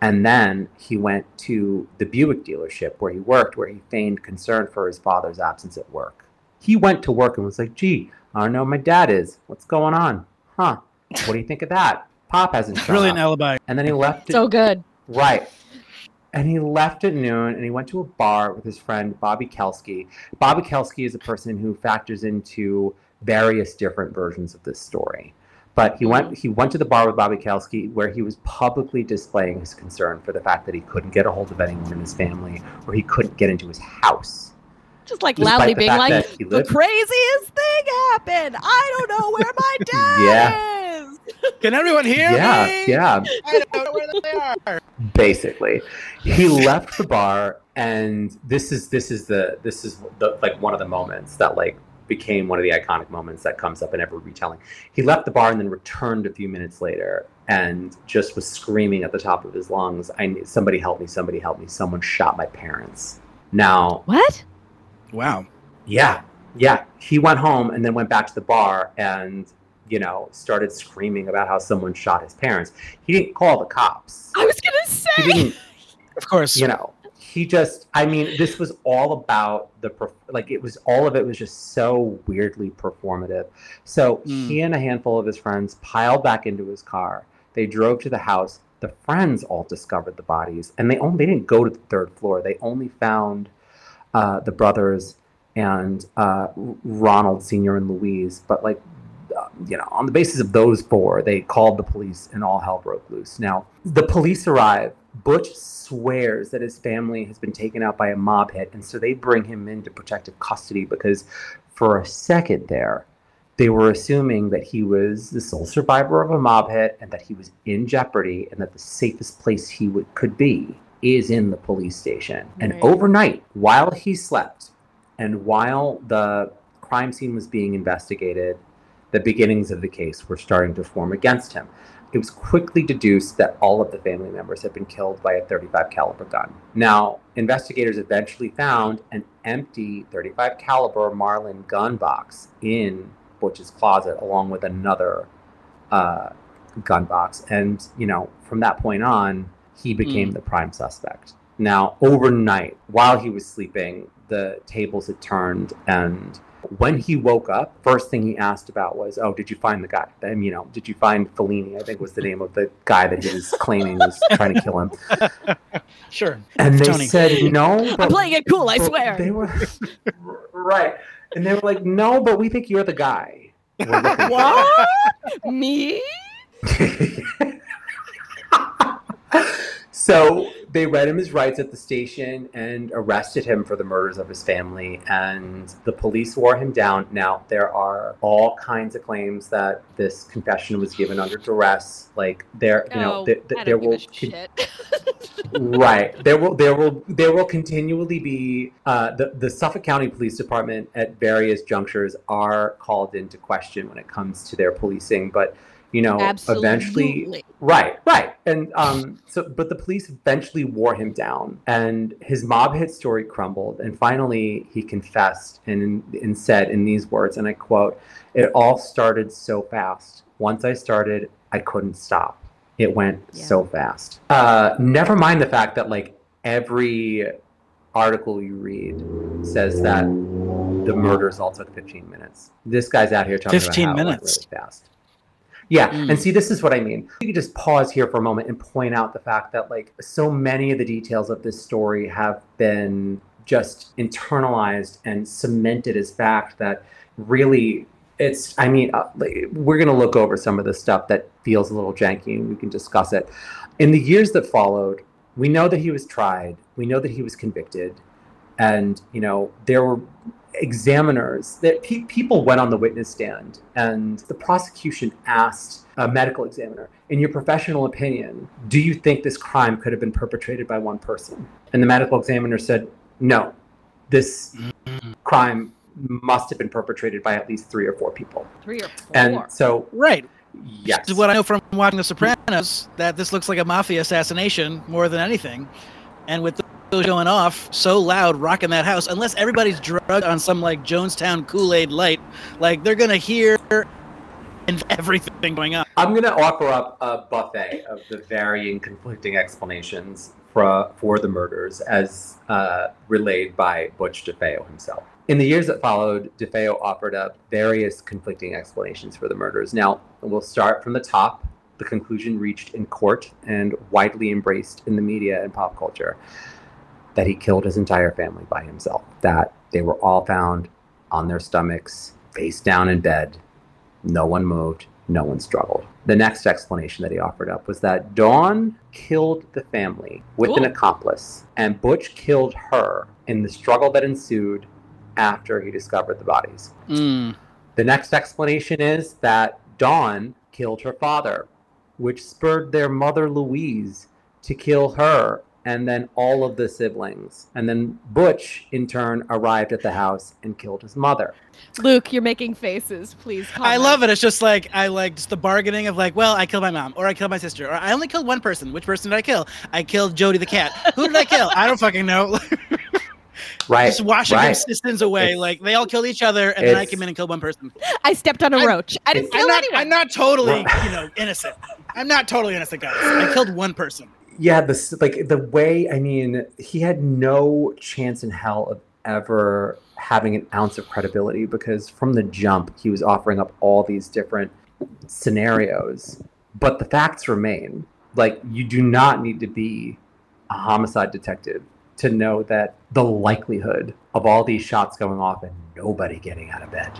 And then he went to the Buick dealership where he worked, where he feigned concern for his father's absence at work. He went to work and was like, gee, I don't know where my dad is. What's going on? Huh? What do you think of that? Pop hasn't shown Brilliant up. Alibi. And then he left. So good. Right. And he left at noon, and he went to a bar with his friend Bobby Kelsky. Bobby Kelsky is a person who factors into various different versions of this story. But he went to the bar with Bobby Kelsky, where he was publicly displaying his concern for the fact that he couldn't get a hold of anyone in his family, or he couldn't get into his house. Just like loudly being like, the craziest thing happened. I don't know where my dad is. Can everyone hear me? Yeah. I don't know where they are. Basically, he left the bar, and this is like one of the moments that, like, became one of the iconic moments that comes up in every retelling. He left the bar and then returned a few minutes later and just was screaming at the top of his lungs, somebody help me! Somebody help me! Someone shot my parents! Now what? Wow. Yeah. He went home and then went back to the bar and, you know, started screaming about how someone shot his parents. He didn't call the cops. I was going to say. Of course. You know, he just, I mean, this was all about it was just so weirdly performative. So he and a handful of his friends piled back into his car. They drove to the house. The friends all discovered the bodies, and they didn't go to the third floor. They only found the brothers and Ronald Sr. and Louise. But, like, you know, on the basis of those four, they called the police, and all hell broke loose. Now, the police arrive. Butch swears that his family has been taken out by a mob hit, and so they bring him into protective custody because for a second there, They were assuming that he was the sole survivor of a mob hit and that he was in jeopardy and that the safest place he could be is in the police station. Right. And overnight, while he slept and while the crime scene was being investigated, the beginnings of the case were starting to form against him. It was quickly deduced that all of the family members had been killed by a .35 caliber gun. Now, investigators eventually found an empty .35 caliber Marlin gun box in Butch's closet, along with another gun box. And, you know, from that point on, he became the prime suspect. Now, overnight, while he was sleeping, the tables had turned, and when he woke up, first thing he asked about was, oh, did you find the guy? I mean, you know, did you find Fellini? I think was the name of the guy that he was claiming was trying to kill him. Sure. And they said, no. I'm playing it cool, I swear. They were right. And they were like, no, but we think you're the guy. What? Me? So they read him his rights at the station and arrested him for the murders of his family, and the police wore him down. Now, there are all kinds of claims that this confession was given under duress. Like, there, you know, there will right, there will continually be the Suffolk County Police Department at various junctures are called into question when it comes to their policing, but. You know, absolutely. Eventually, right. And but the police eventually wore him down and his mob hit story crumbled. And finally, he confessed and said in these words, and I quote, "It all started so fast. Once I started, I couldn't stop. It went so fast." Never mind the fact that like every article you read says that the murders all took 15 minutes. This guy's out here talking 15 about how it went really fast. Yeah. And see, this is what I mean. You could just pause here for a moment and point out the fact that like so many of the details of this story have been just internalized and cemented as fact that really it's, I mean, we're going to look over some of the stuff that feels a little janky and we can discuss it. In the years that followed, we know that he was tried. We know that he was convicted. And, you know, there were examiners that people went on the witness stand and the prosecution asked a medical examiner, in your professional opinion, do you think this crime could have been perpetrated by one person? And the medical examiner said, no, this crime must have been perpetrated by at least three or four people. And so, right. Yes. What I know from watching The Sopranos, that this looks like a mafia assassination more than anything. And with going off so loud, rocking that house, unless everybody's drugged on some like Jonestown Kool-Aid light, like they're gonna hear everything going on. I'm gonna offer up a buffet of the varying conflicting explanations for the murders as relayed by Butch DeFeo himself. In the years that followed, DeFeo offered up various conflicting explanations for the murders. Now, we'll start from the top, the conclusion reached in court and widely embraced in the media and pop culture, that he killed his entire family by himself, that they were all found on their stomachs, face down in bed. No one moved, no one struggled. The next explanation that he offered up was that Dawn killed the family with an accomplice, and Butch killed her in the struggle that ensued after he discovered the bodies. The next explanation is that Dawn killed her father, which spurred their mother Louise to kill her and then all of the siblings. And then Butch, in turn, arrived at the house and killed his mother. Luke, you're making faces. Please comment. I love it. It's just like, I like just the bargaining of like, well, I killed my mom, or I killed my sister, or I only killed one person. Which person did I kill? I killed Jody the cat. Who did I kill? I don't fucking know. Right. Just washing their systems away. It's, like, they all killed each other, and then I came in and killed one person. I stepped on a roach. I didn't kill anyone. I'm not totally, you know, innocent. I'm not totally innocent, guys. I killed one person. Yeah, this like the way, I mean, he had no chance in hell of ever having an ounce of credibility because from the jump, he was offering up all these different scenarios. But the facts remain. Like, you do not need to be a homicide detective to know that the likelihood of all these shots going off and nobody getting out of bed.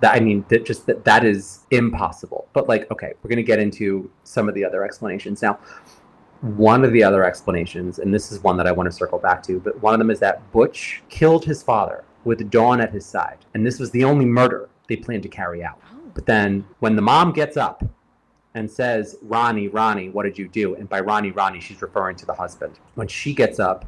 That is impossible. But like, okay, we're going to get into some of the other explanations now. One of the other explanations, and this is one that I want to circle back to, but one of them is that Butch killed his father with Dawn at his side. And this was the only murder they plan to carry out. But then when the mom gets up and says, Ronnie, what did you do? And by Ronnie, she's referring to the husband. When she gets up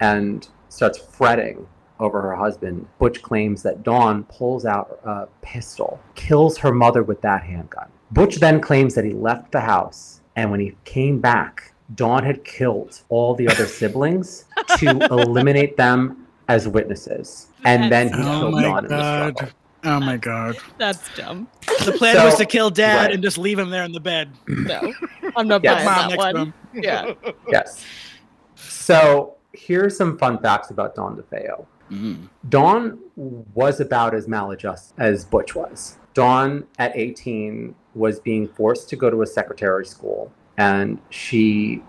and starts fretting over her husband, Butch claims that Dawn pulls out a pistol, kills her mother with that handgun. Butch then claims that he left the house, and when he came back, Dawn had killed all the other siblings to eliminate them as witnesses. And then he killed Dawn in the struggle. Oh my God. That's dumb. The plan was to kill Dad and just leave him there in the bed. No, I'm not buying that one. Yeah. Yes. So here's some fun facts about Dawn DeFeo. Mm. Dawn was about as maladjusted as Butch was. Dawn, at 18, was being forced to go to a secretary school. And she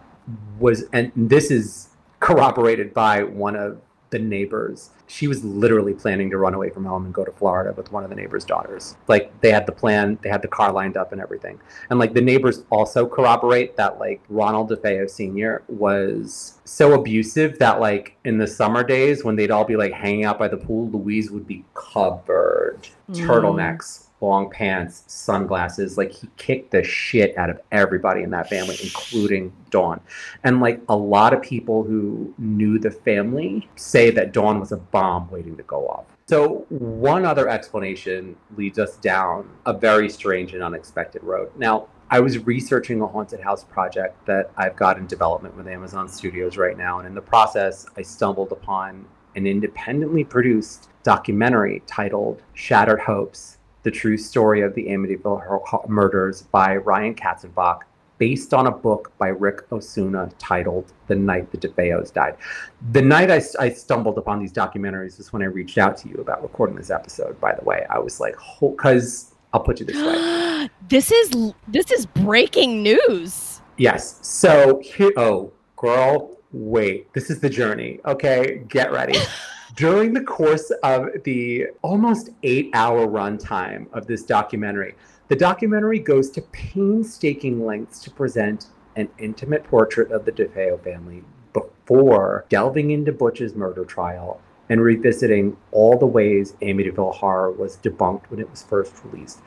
was, and this is corroborated by one of the neighbors, she was literally planning to run away from home and go to Florida with one of the neighbor's daughters. Like, they had the plan, they had the car lined up and everything. And like, the neighbors also corroborate that like Ronald DeFeo Sr. was so abusive that like in the summer days when they'd all be like hanging out by the pool, Louise would be covered, turtlenecks, long pants, sunglasses. Like, he kicked the shit out of everybody in that family, including Dawn. And like, a lot of people who knew the family say that Dawn was a bomb waiting to go off. So one other explanation leads us down a very strange and unexpected road. Now, I was researching a haunted house project that I've got in development with Amazon Studios right now. And in the process, I stumbled upon an independently produced documentary titled Shattered Hopes: The True Story of the Amityville Murders by Ryan Katzenbach, based on a book by Rick Osuna titled The Night the DeFeos Died. The night I stumbled upon these documentaries was when I reached out to you about recording this episode, by the way. I was like, because I'll put you this way. This is breaking news. Yes. So, wait, this is the journey. Okay, get ready. During the course of the almost 8-hour runtime of this documentary, the documentary goes to painstaking lengths to present an intimate portrait of the DeFeo family before delving into Butch's murder trial and revisiting all the ways Amityville Horror was debunked when it was first released.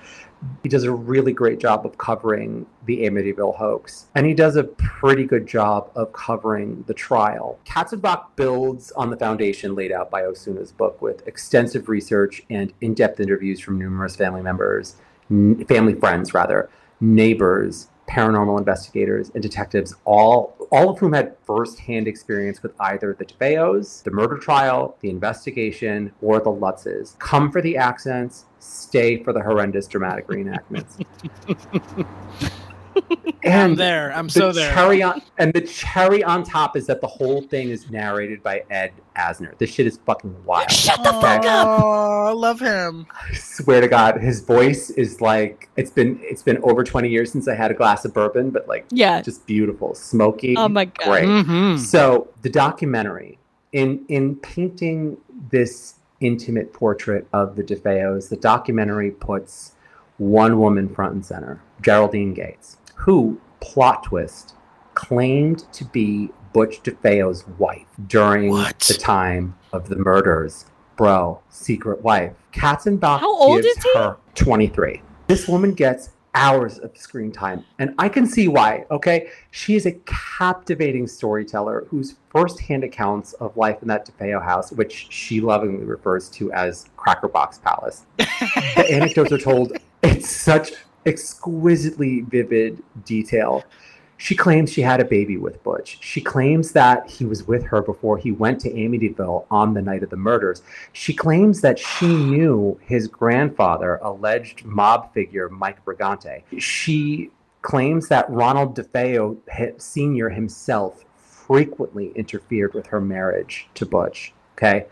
He does a really great job of covering the Amityville hoax, and he does a pretty good job of covering the trial. Katzenbach builds on the foundation laid out by Osuna's book with extensive research and in-depth interviews from numerous family friends, neighbors, paranormal investigators, and detectives, all of whom had first-hand experience with either the DeFeos, the murder trial, the investigation, or the Lutzes. Come for the accents, stay for the horrendous dramatic reenactments. And I'm there. The cherry on top is that the whole thing is narrated by Ed Asner. This shit is fucking wild. Shut the fuck up! Oh, I love him. I swear to God, his voice is like, it's been over 20 years since I had a glass of bourbon, but like, yeah, just beautiful, smoky. Oh my God. Great. Mm-hmm. So the documentary, in painting this intimate portrait of the DeFeos, the documentary puts one woman front and center, Geraldine Gates, who, plot twist, claimed to be Butch DeFeo's wife during the time of the murders. Bro, secret wife. Katzenbach gives her 23. This woman gets hours of screen time, and I can see why, okay? She is a captivating storyteller whose first-hand accounts of life in that DeFeo house, which she lovingly refers to as Cracker Box Palace. The anecdotes are told in such exquisitely vivid detail. She claims she had a baby with Butch. She claims that he was with her before he went to Amityville on the night of the murders. She claims that she knew his grandfather, alleged mob figure Mike Brigante. She claims that Ronald DeFeo Sr. himself frequently interfered with her marriage to Butch. Okay?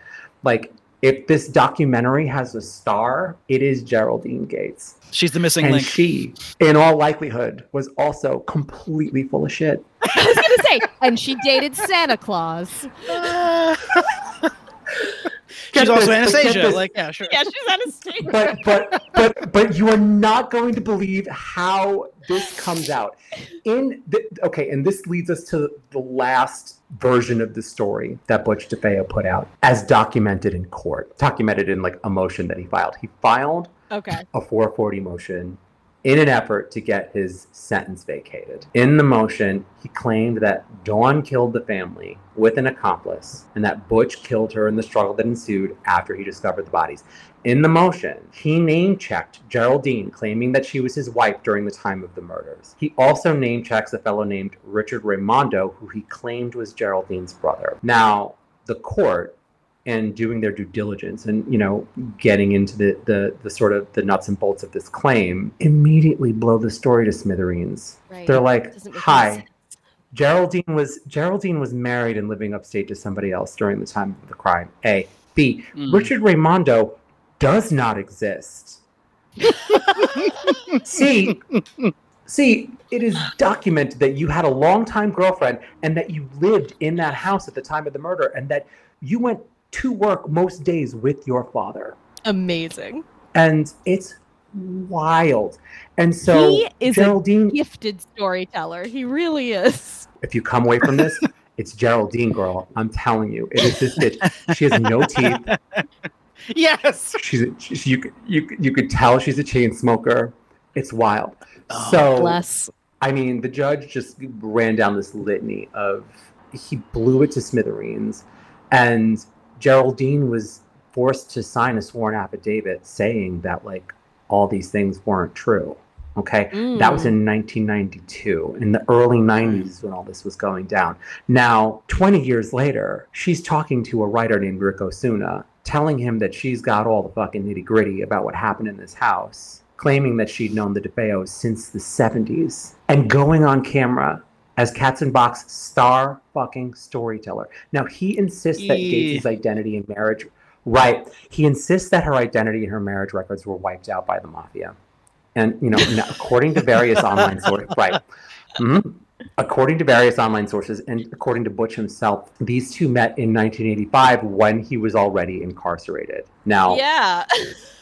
Like, if this documentary has a star, it is Geraldine Gates. She's the missing link. And she, in all likelihood, was also completely full of shit. I was going to say, and she dated Santa Claus. She's also Anastasia. Like, yeah, sure. Yeah, she's Anastasia. But you are not going to believe how this comes out. And this leads us to the last version of the story that Butch DeFeo put out, as documented in court, documented in like a motion that he filed. He filed Okay. A 440 motion in an effort to get his sentence vacated. In the motion, he claimed that Dawn killed the family with an accomplice and that Butch killed her in the struggle that ensued after he discovered the bodies. In the motion, he name-checked Geraldine, claiming that she was his wife during the time of the murders. He also name-checks a fellow named Richard Raimondo, who he claimed was Geraldine's brother. Now, the court, and doing their due diligence and, you know, getting into the sort of the nuts and bolts of this claim, immediately blow the story to smithereens. Right. They're like, hi, Geraldine was married and living upstate to somebody else during the time of the crime. A. B. Mm. Richard Raimondo does not exist. See, it is documented that you had a longtime girlfriend and that you lived in that house at the time of the murder and that you went to work most days with your father. Amazing. And it's wild. And so he is Geraldine, a gifted storyteller. He really is. If you come away from this, it's Geraldine, girl. I'm telling you, it is this bitch. She has no teeth. Yes. You could tell she's a chain smoker. It's wild. Oh, so bless. I mean, the judge just ran down this litany of, he blew it to smithereens, and Geraldine was forced to sign a sworn affidavit saying that, like, all these things weren't true. Okay? Mm. That was in 1992, in the early 90s when all this was going down. Now, 20 years later, she's talking to a writer named Rick Osuna, telling him that she's got all the fucking nitty-gritty about what happened in this house, claiming that she'd known the DeFeos since the 70s, and going on camera as Katzenbach's star fucking storyteller. Now, he insists that Gates' identity and marriage, right? He insists that her identity and her marriage records were wiped out by the mafia. And, you know, according to various online sources, right? Mm-hmm. According to various online sources and according to Butch himself, these two met in 1985 when he was already incarcerated. Now, yeah.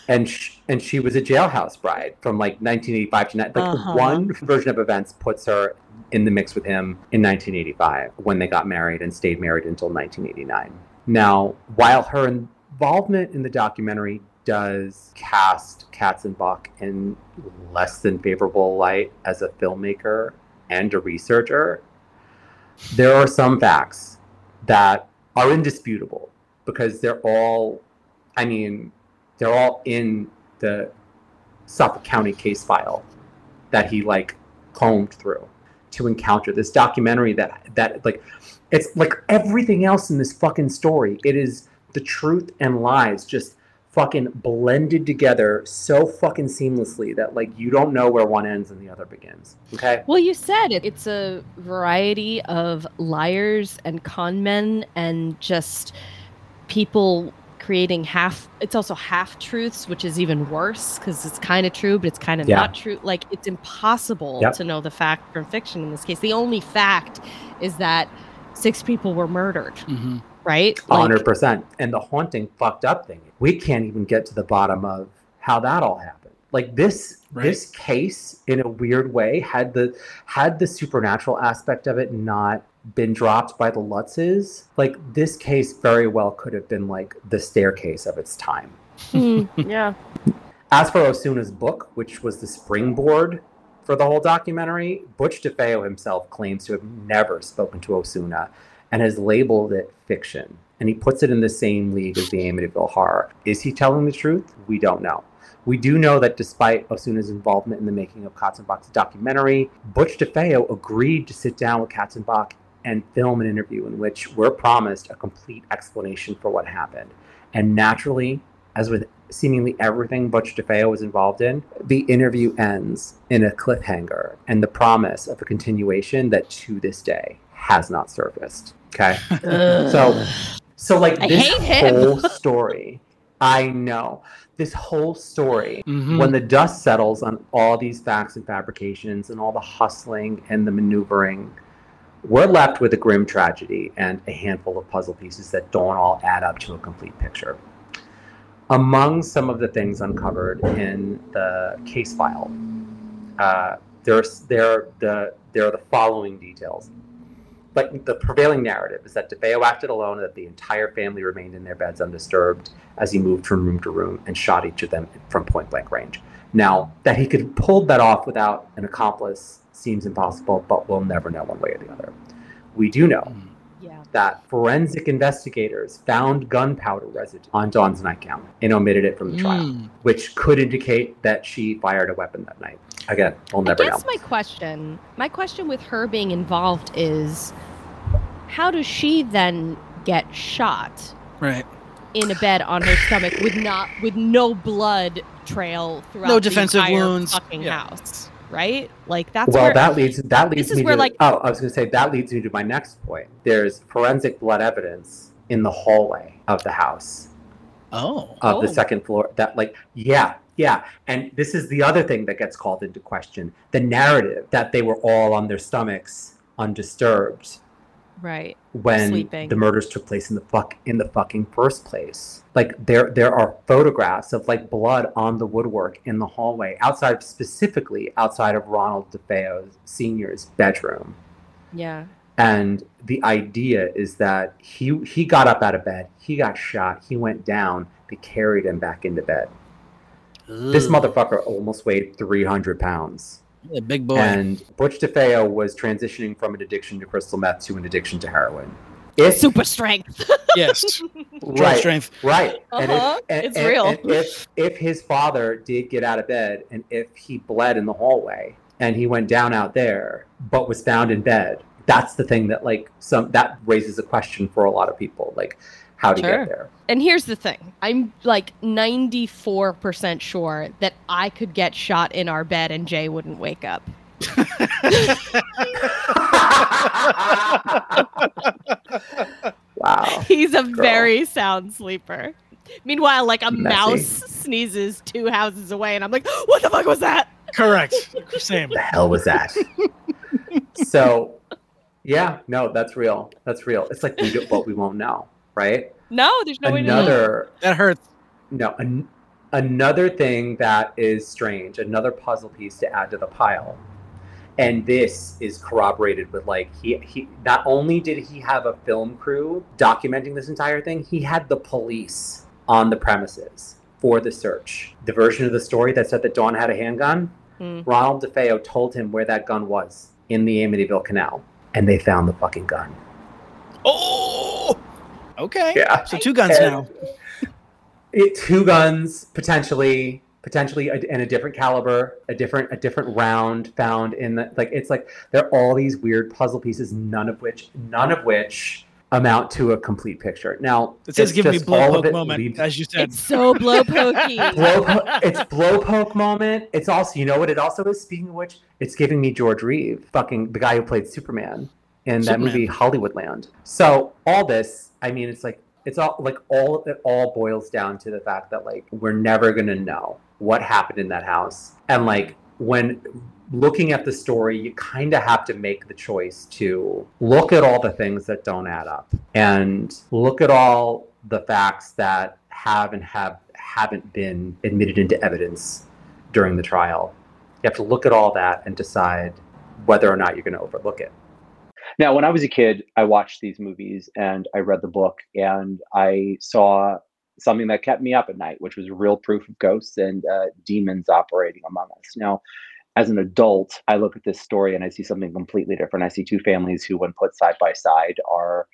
And she was a jailhouse bride from like 1985 to like one version of events puts her in the mix with him in 1985 when they got married and stayed married until 1989. Now, while her involvement in the documentary does cast Katzenbach in less than favorable light as a filmmaker and a researcher, there are some facts that are indisputable because they're all in the Suffolk County case file that he like combed through to encounter this documentary that like, it's like everything else in this fucking story. It is the truth and lies just fucking blended together so fucking seamlessly that like you don't know where one ends and the other begins. Okay. Well, you said it's a variety of liars and con men and just people creating it's also half truths, which is even worse because it's kind of true, but it's kind of not true. Like, it's impossible to know the fact from fiction in this case. The only fact is that 6 people were murdered, right? 100%. Like, and the haunting fucked up thing, we can't even get to the bottom of how that all happened. Like this case in a weird way had the supernatural aspect of it not been dropped by the Lutzes, like this case very well could have been like the staircase of its time. Yeah. As for Osuna's book, which was the springboard for the whole documentary, Butch DeFeo himself claims to have never spoken to Osuna and has labeled it fiction. And he puts it in the same league as the Amityville Horror. Is he telling the truth? We don't know. We do know that despite Osuna's involvement in the making of Katzenbach's documentary, Butch DeFeo agreed to sit down with Katzenbach and film an interview in which we're promised a complete explanation for what happened. And naturally, as with seemingly everything Butch DeFeo was involved in, the interview ends in a cliffhanger and the promise of a continuation that to this day has not surfaced. Okay? So like this whole story, I know, this whole story, when the dust settles on all these facts and fabrications and all the hustling and the maneuvering, we're left with a grim tragedy and a handful of puzzle pieces that don't all add up to a complete picture. Among some of the things uncovered in the case file, there are the following details. But the prevailing narrative is that DeFeo acted alone and that the entire family remained in their beds undisturbed as he moved from room to room and shot each of them from point-blank range. Now, that he could pull that off without an accomplice seems impossible, but we'll never know one way or the other. We do know that forensic investigators found gunpowder residue on Dawn's nightgown and omitted it from the trial, which could indicate that she fired a weapon that night. Again, we'll never know. I guess my question with her being involved is, how does she then get shot? Right. In a bed on her stomach with no blood trail throughout the entire fucking house. Right? Like that's that leads me to my next point. There's forensic blood evidence in the hallway of the house. The second floor. And this is the other thing that gets called into question. The narrative that they were all on their stomachs undisturbed. Right. When the murders took place in the fucking first place. Like there are photographs of like blood on the woodwork in the hallway outside of Ronald DeFeo Sr.'s bedroom. Yeah. And the idea is that he got up out of bed, he got shot, he went down, they carried him back into bed. Ugh. This motherfucker almost weighed 300 pounds. A big boy. And Butch DeFeo was transitioning from an addiction to crystal meth to an addiction to heroin. Super strength. Yes. Right. Strength. Right. Uh-huh. And it's real. And if his father did get out of bed and if he bled in the hallway and he went down out there but was found in bed, that's the thing that that raises a question for a lot of people. Like, how to get there. And here's the thing. I'm like 94% sure that I could get shot in our bed and Jay wouldn't wake up. Wow. He's a very sound sleeper. Meanwhile, like a mouse sneezes 2 houses away and I'm like, what the fuck was that? Correct. Same. The hell was that? So, yeah, no, that's real. That's real. It's like we do what we won't know. Right? No, there's no way to know. That hurts. No, another thing that is strange, another puzzle piece to add to the pile, and this is corroborated with he not only did he have a film crew documenting this entire thing, he had the police on the premises for the search. The version of the story that said that Dawn had a handgun, Ronald DeFeo told him where that gun was in the Amityville Canal, and they found the fucking gun. Oh! Okay. Yeah. So 2 guns now. 2 guns potentially, and a different caliber, a different round found in the there are all these weird puzzle pieces, none of which amount to a complete picture. Now it says, "Give me blowpoke moment," as you said. It's so blowpokey. It's blowpoke moment. It's also, you know what? It also is. Speaking of which, it's giving me George Reeve, fucking the guy who played Superman. In that movie, Hollywoodland. So all this, I mean, it all boils down to the fact that we're never going to know what happened in that house. And when looking at the story, you kind of have to make the choice to look at all the things that don't add up and look at all the facts that haven't been admitted into evidence during the trial. You have to look at all that and decide whether or not you're going to overlook it. Now, when I was a kid, I watched these movies and I read the book and I saw something that kept me up at night, which was real proof of ghosts and demons operating among us. Now, as an adult, I look at this story and I see something completely different. I see 2 families who, when put side by side, are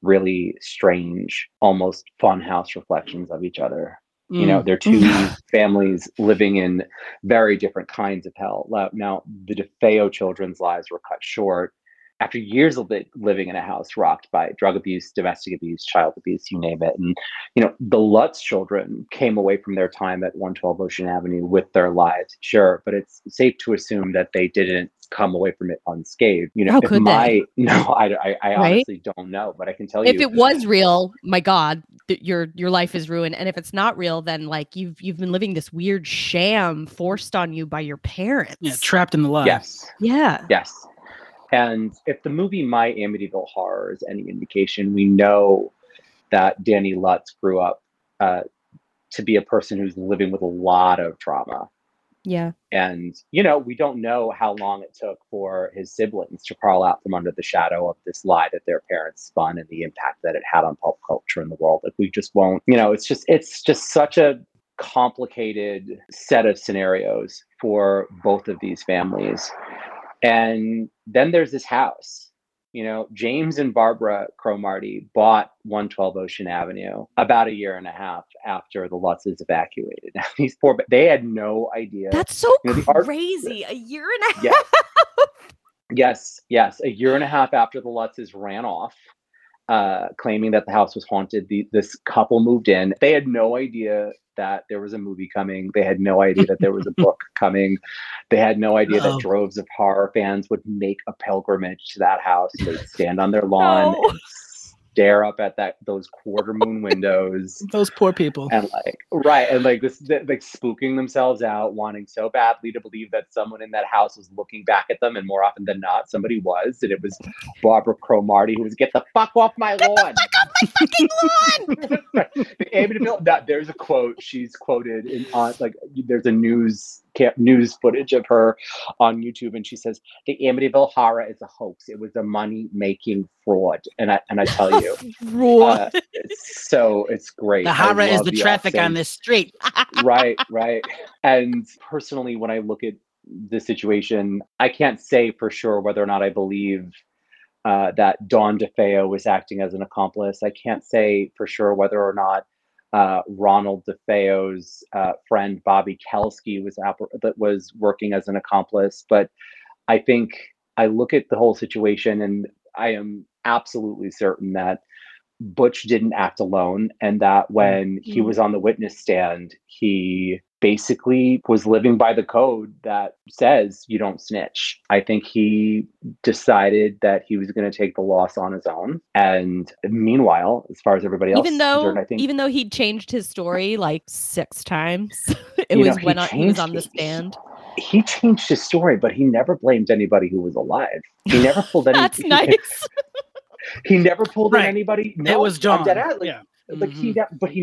really strange, almost funhouse reflections of each other. You know, they're 2 families living in very different kinds of hell. Now, the DeFeo children's lives were cut short. After years of living in a house rocked by drug abuse, domestic abuse, child abuse, you name it. And, you know, the Lutz children came away from their time at 112 Ocean Avenue with their lives, sure. But it's safe to assume that they didn't come away from it unscathed. You know, I honestly don't know, but I can tell you. If it was real, my God, your life is ruined. And if it's not real, then you've been living this weird sham forced on you by your parents. Yeah, trapped in the lie. Yes. Yeah. Yes. And if the movie My Amityville Horror is any indication, we know that Danny Lutz grew up to be a person who's living with a lot of trauma. Yeah. And, you know, we don't know how long it took for his siblings to crawl out from under the shadow of this lie that their parents spun and the impact that it had on pop culture in the world. Like, we just won't, you know, it's just such a complicated set of scenarios for both of these families. And then there's this house. You know, James and Barbara Cromartie bought 112 Ocean Avenue about a year and a half after the Lutzes evacuated. These poor, but they had no idea. That's so crazy. A year and a half. Yes. A year and a half after the Lutzes ran off, claiming that the house was haunted, this couple moved in. They had no idea that there was a movie coming. They had no idea that there was a book coming. They had no idea that droves of horror fans would make a pilgrimage to that house. They'd stand on their lawn and stare up at those quarter moon windows. Those poor people. And spooking themselves out, wanting so badly to believe that someone in that house was looking back at them, and more often than not, somebody was, and it was Barbara Cromartie who was, "Get the fuck off my lawn." Fucking lawn. There's a quote she's quoted on there's a news footage of her on YouTube, and she says the Amityville horror is a hoax. It was a money making fraud, and I tell you, so it's great. The horror is the traffic accent on this street. right. And personally, when I look at the situation, I can't say for sure whether or not I believe that Dawn DeFeo was acting as an accomplice. I can't say for sure whether or not Ronald DeFeo's friend Bobby Kelsky was working as an accomplice. But I think I look at the whole situation, and I am absolutely certain that Butch didn't act alone, and that when he was on the witness stand, he basically was living by the code that says you don't snitch. I think he decided that he was going to take the loss on his own. And meanwhile, as far as everybody else, even though he'd changed his story like 6 times, he was on the stand. He changed his story, but he never blamed anybody who was alive. He never pulled anybody. That's nice. He never pulled in anybody. No, it was John. He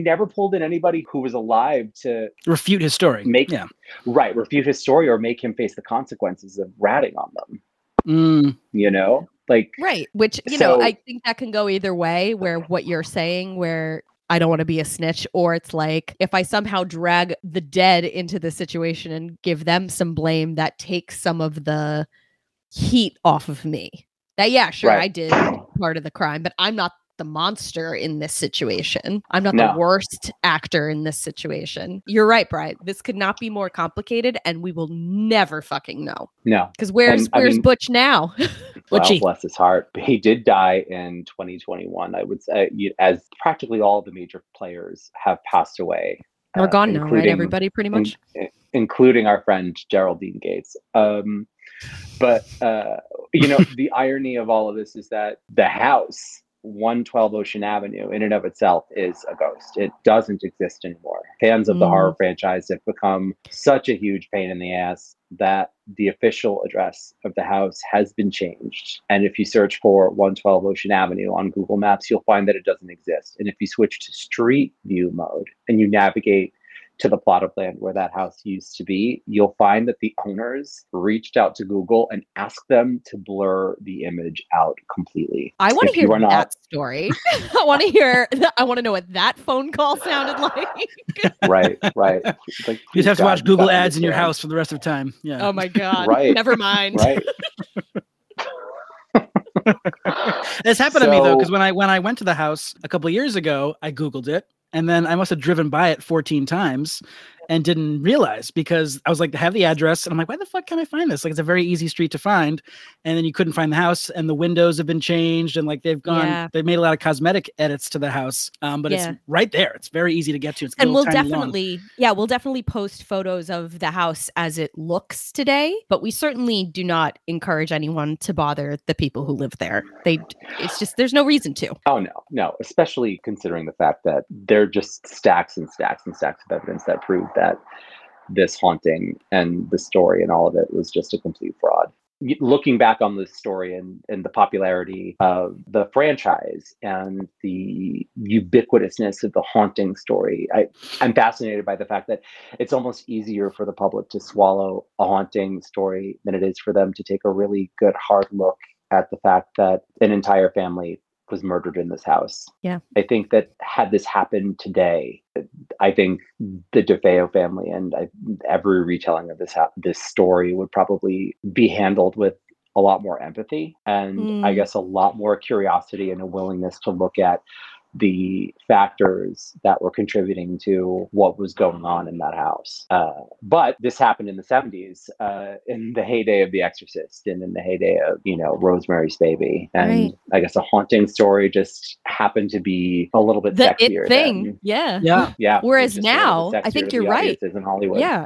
never pulled in anybody who was alive to refute his story. Refute his story or make him face the consequences of ratting on them. You know, which I think that can go either way. Where what you're saying, where I don't want to be a snitch, or it's like if I somehow drag the dead into the situation and give them some blame, that takes some of the heat off of me. I did part of the crime, but I'm not the monster in this situation. I'm not the worst actor in this situation. You're right, Brian. This could not be more complicated, and we will never fucking know. No. Because where's Butch now? Well, bless his heart. He did die in 2021. I would say, as practically all the major players have passed away. We're gone now, right? Everybody, pretty much. Including our friend Geraldine Gates. The irony of all of this is that the house, 112 Ocean Avenue, in and of itself is a ghost. It doesn't exist anymore. Fans of the horror franchise have become such a huge pain in the ass that the official address of the house has been changed. And if you search for 112 Ocean Avenue on Google Maps, you'll find that it doesn't exist. And if you switch to street view mode and you navigate to the plot of land where that house used to be, you'll find that the owners reached out to Google and asked them to blur the image out completely. I want to hear that story. I want to know what that phone call sounded like. Right. You'd have to watch Google ads in your house for the rest of the time. Yeah. Oh my God. Right. Never mind. Right. This happened to me though, because when I went to the house a couple of years ago, I Googled it. And then I must have driven by it 14 times and didn't realize, because I was like, I have the address. And I'm like, why the fuck can't I find this? Like, it's a very easy street to find. And then you couldn't find the house, and the windows have been changed. And like, they've made a lot of cosmetic edits to the house. It's right there. It's very easy to get to. It's a little tiny we'll definitely post photos of the house as it looks today. But we certainly do not encourage anyone to bother the people who live there. It's just, there's no reason to. Oh, no. Especially considering the fact that there are just stacks and stacks and stacks of evidence that prove that this haunting and the story and all of it was just a complete fraud. looking back on this story and the popularity of the franchise and the ubiquitousness of the haunting story, I'm fascinated by the fact that it's almost easier for the public to swallow a haunting story than it is for them to take a really good hard look at the fact that an entire family was murdered in this house. Yeah. I think that had this happened today, I think the DeFeo family and every retelling of this story would probably be handled with a lot more empathy and I guess a lot more curiosity and a willingness to look at the factors that were contributing to what was going on in that house. But this happened in the 70s, in the heyday of The Exorcist and in the heyday of, Rosemary's Baby. And right. I guess a haunting story just happened to be a little bit sexier. It thing. Then. Yeah. Yeah. Yeah. Whereas now, I think you're right. In Hollywood. Yeah.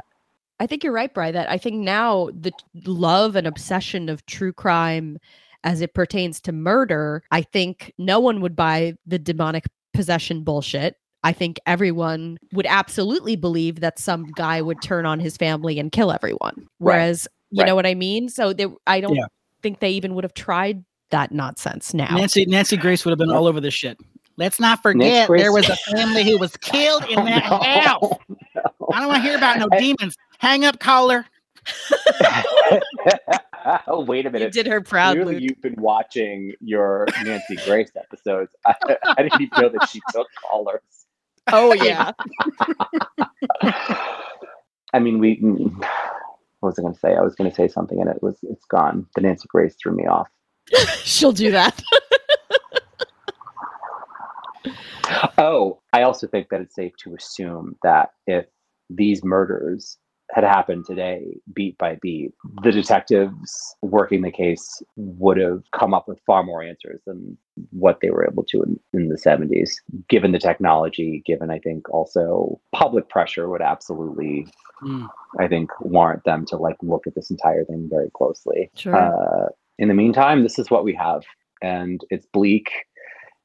I think you're right, Bri. That I think now the love and obsession of true crime as it pertains to murder, I think no one would buy the demonic possession bullshit. I think everyone would absolutely believe that some guy would turn on his family and kill everyone. Whereas, you know what I mean? So I don't think they even would have tried that nonsense now. Nancy Grace would have been all over this shit. Let's not forget there was a family who was killed in that house. No. I don't want to hear about no demons. Hang up, caller. Oh, wait a minute. You did her proud. Clearly, Luke. You've been watching your Nancy Grace episodes. I didn't even know that she took callers. Oh, yeah. I mean, what was I going to say? I was going to say something and it's gone. The Nancy Grace threw me off. She'll do that. Oh, I also think that it's safe to assume that if these murders had happened today, beat by beat, the detectives working the case would have come up with far more answers than what they were able to in the 70s, given the technology, given, I think, also public pressure would absolutely, I think, warrant them to look at this entire thing very closely. Sure. In the meantime, this is what we have. And it's bleak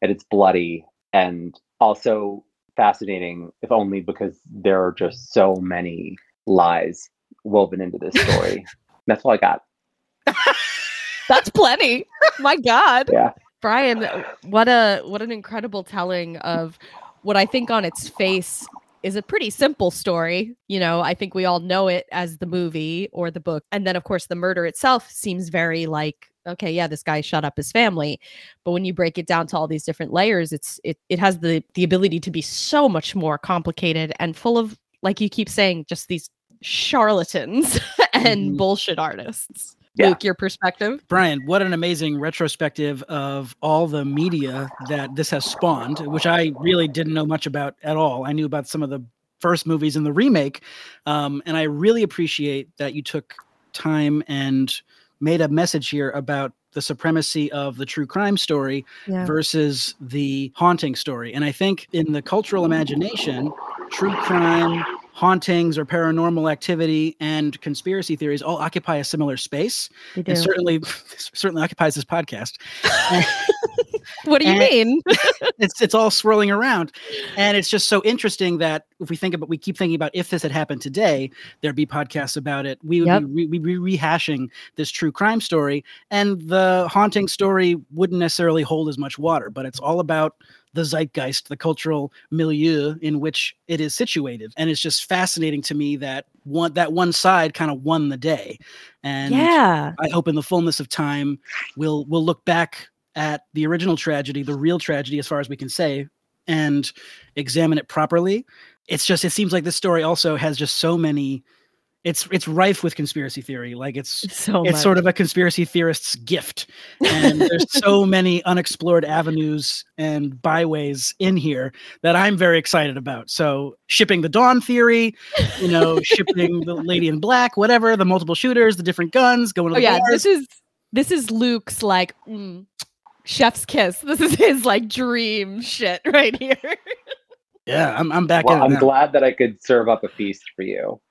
and it's bloody and also fascinating, if only because there are just so many lies woven into this story. That's all I got. That's plenty. My God. Yeah. Brian, what an incredible telling of what I think on its face is a pretty simple story. I think we all know it as the movie or the book. And then of course the murder itself seems very okay, yeah, this guy shot up his family. But when you break it down to all these different layers, it has the ability to be so much more complicated and full of, like you keep saying, just these charlatans and bullshit artists. Yeah. Luke, your perspective? Brian, what an amazing retrospective of all the media that this has spawned, which I really didn't know much about at all. I knew about some of the first movies and the remake. And I really appreciate that you took time and made a message here about the supremacy of the true crime story versus the haunting story. And I think in the cultural imagination, true crime, hauntings, or paranormal activity and conspiracy theories all occupy a similar space. It certainly occupies this podcast. What do you mean? It's all swirling around. And it's just so interesting that if we keep thinking about if this had happened today, there'd be podcasts about it. We would be rehashing this true crime story, and the haunting story wouldn't necessarily hold as much water, but it's all about the zeitgeist, the cultural milieu in which it is situated. And it's just fascinating to me that one side kind of won the day. And I hope in the fullness of time, we'll look back at the original tragedy, the real tragedy, as far as we can say, and examine it properly. It seems like this story also has just so many, it's rife with conspiracy theory. Like it's sort of a conspiracy theorist's gift. And there's so many unexplored avenues and byways in here that I'm very excited about. So shipping the Dawn theory, shipping the Lady in Black, whatever, the multiple shooters, the different guns, going to the bars. This is Luke's chef's kiss. This is his dream shit right here. Yeah, I'm back. Well, I'm glad that I could serve up a feast for you.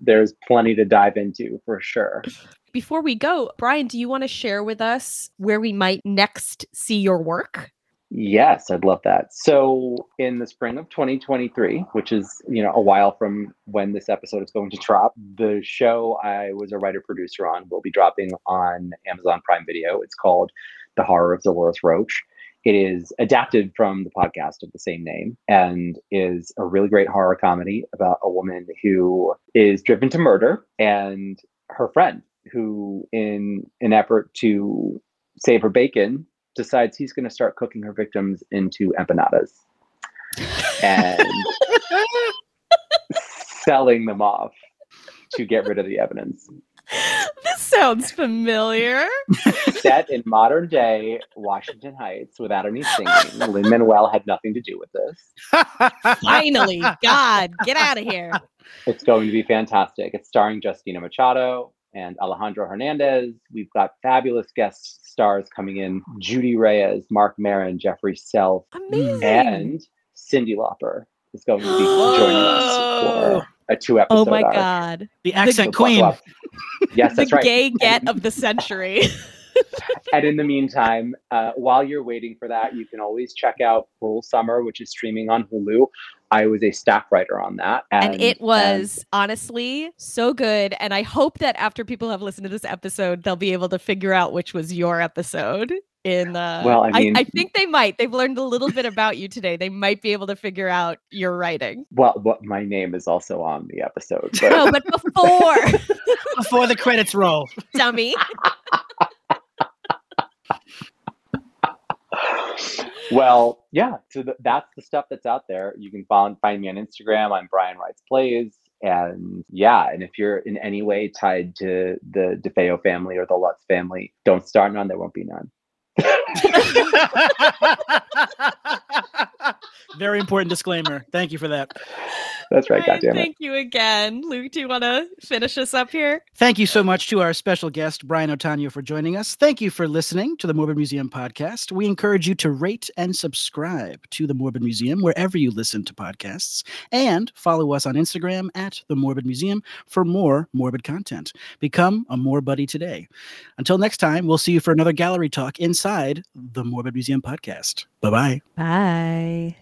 There's plenty to dive into for sure. Before we go, Brian, do you want to share with us where we might next see your work? Yes, I'd love that. So in the spring of 2023, which is, you know, a while from when this episode is going to drop, the show I was a writer-producer on will be dropping on Amazon Prime Video. It's called The Horror of Dolores Roach. It is adapted from the podcast of the same name and is a really great horror comedy about a woman who is driven to murder and her friend who, in an effort to save her bacon, decides he's going to start cooking her victims into empanadas and selling them off to get rid of the evidence. This sounds familiar. Set in modern day Washington Heights without any singing. Lin-Manuel had nothing to do with this. Finally, God, get out of here. It's going to be fantastic. It's starring Justina Machado and Alejandro Hernandez. We've got fabulous guest stars coming in. Judy Reyes, Mark Maron, Jeffrey Self, amazing, and Cyndi Lauper is going to be joining us for a 2-episode. Oh my God. The accent queen. Yes, that's right. The gay get of the century. And in the meantime, while you're waiting for that, you can always check out Cruel Summer, which is streaming on Hulu. I was a staff writer on that. And it was honestly so good. And I hope that after people have listened to this episode, they'll be able to figure out which was your episode. Well, I mean, I think they might. They've learned a little bit about you today. They might be able to figure out your writing. Well, my name is also on the episode. But... No, but before the credits roll. Dummy. Well, yeah, so that's the stuff that's out there. You can find me on Instagram. I'm Brian Writes Plays. And yeah, and if you're in any way tied to the DeFeo family or the Lutz family, don't start none. There won't be none. Very important disclaimer. Thank you for that. That's right. Brian, goddammit. Thank you again. Luke, do you want to finish us up here? Thank you so much to our special guest, Brian Otaño, for joining us. Thank you for listening to the Morbid Museum podcast. We encourage you to rate and subscribe to the Morbid Museum wherever you listen to podcasts, and follow us on Instagram at the Morbid Museum for more morbid content. Become a Morbid Buddy today. Until next time, we'll see you for another gallery talk inside the Morbid Museum podcast. Bye-bye. Bye.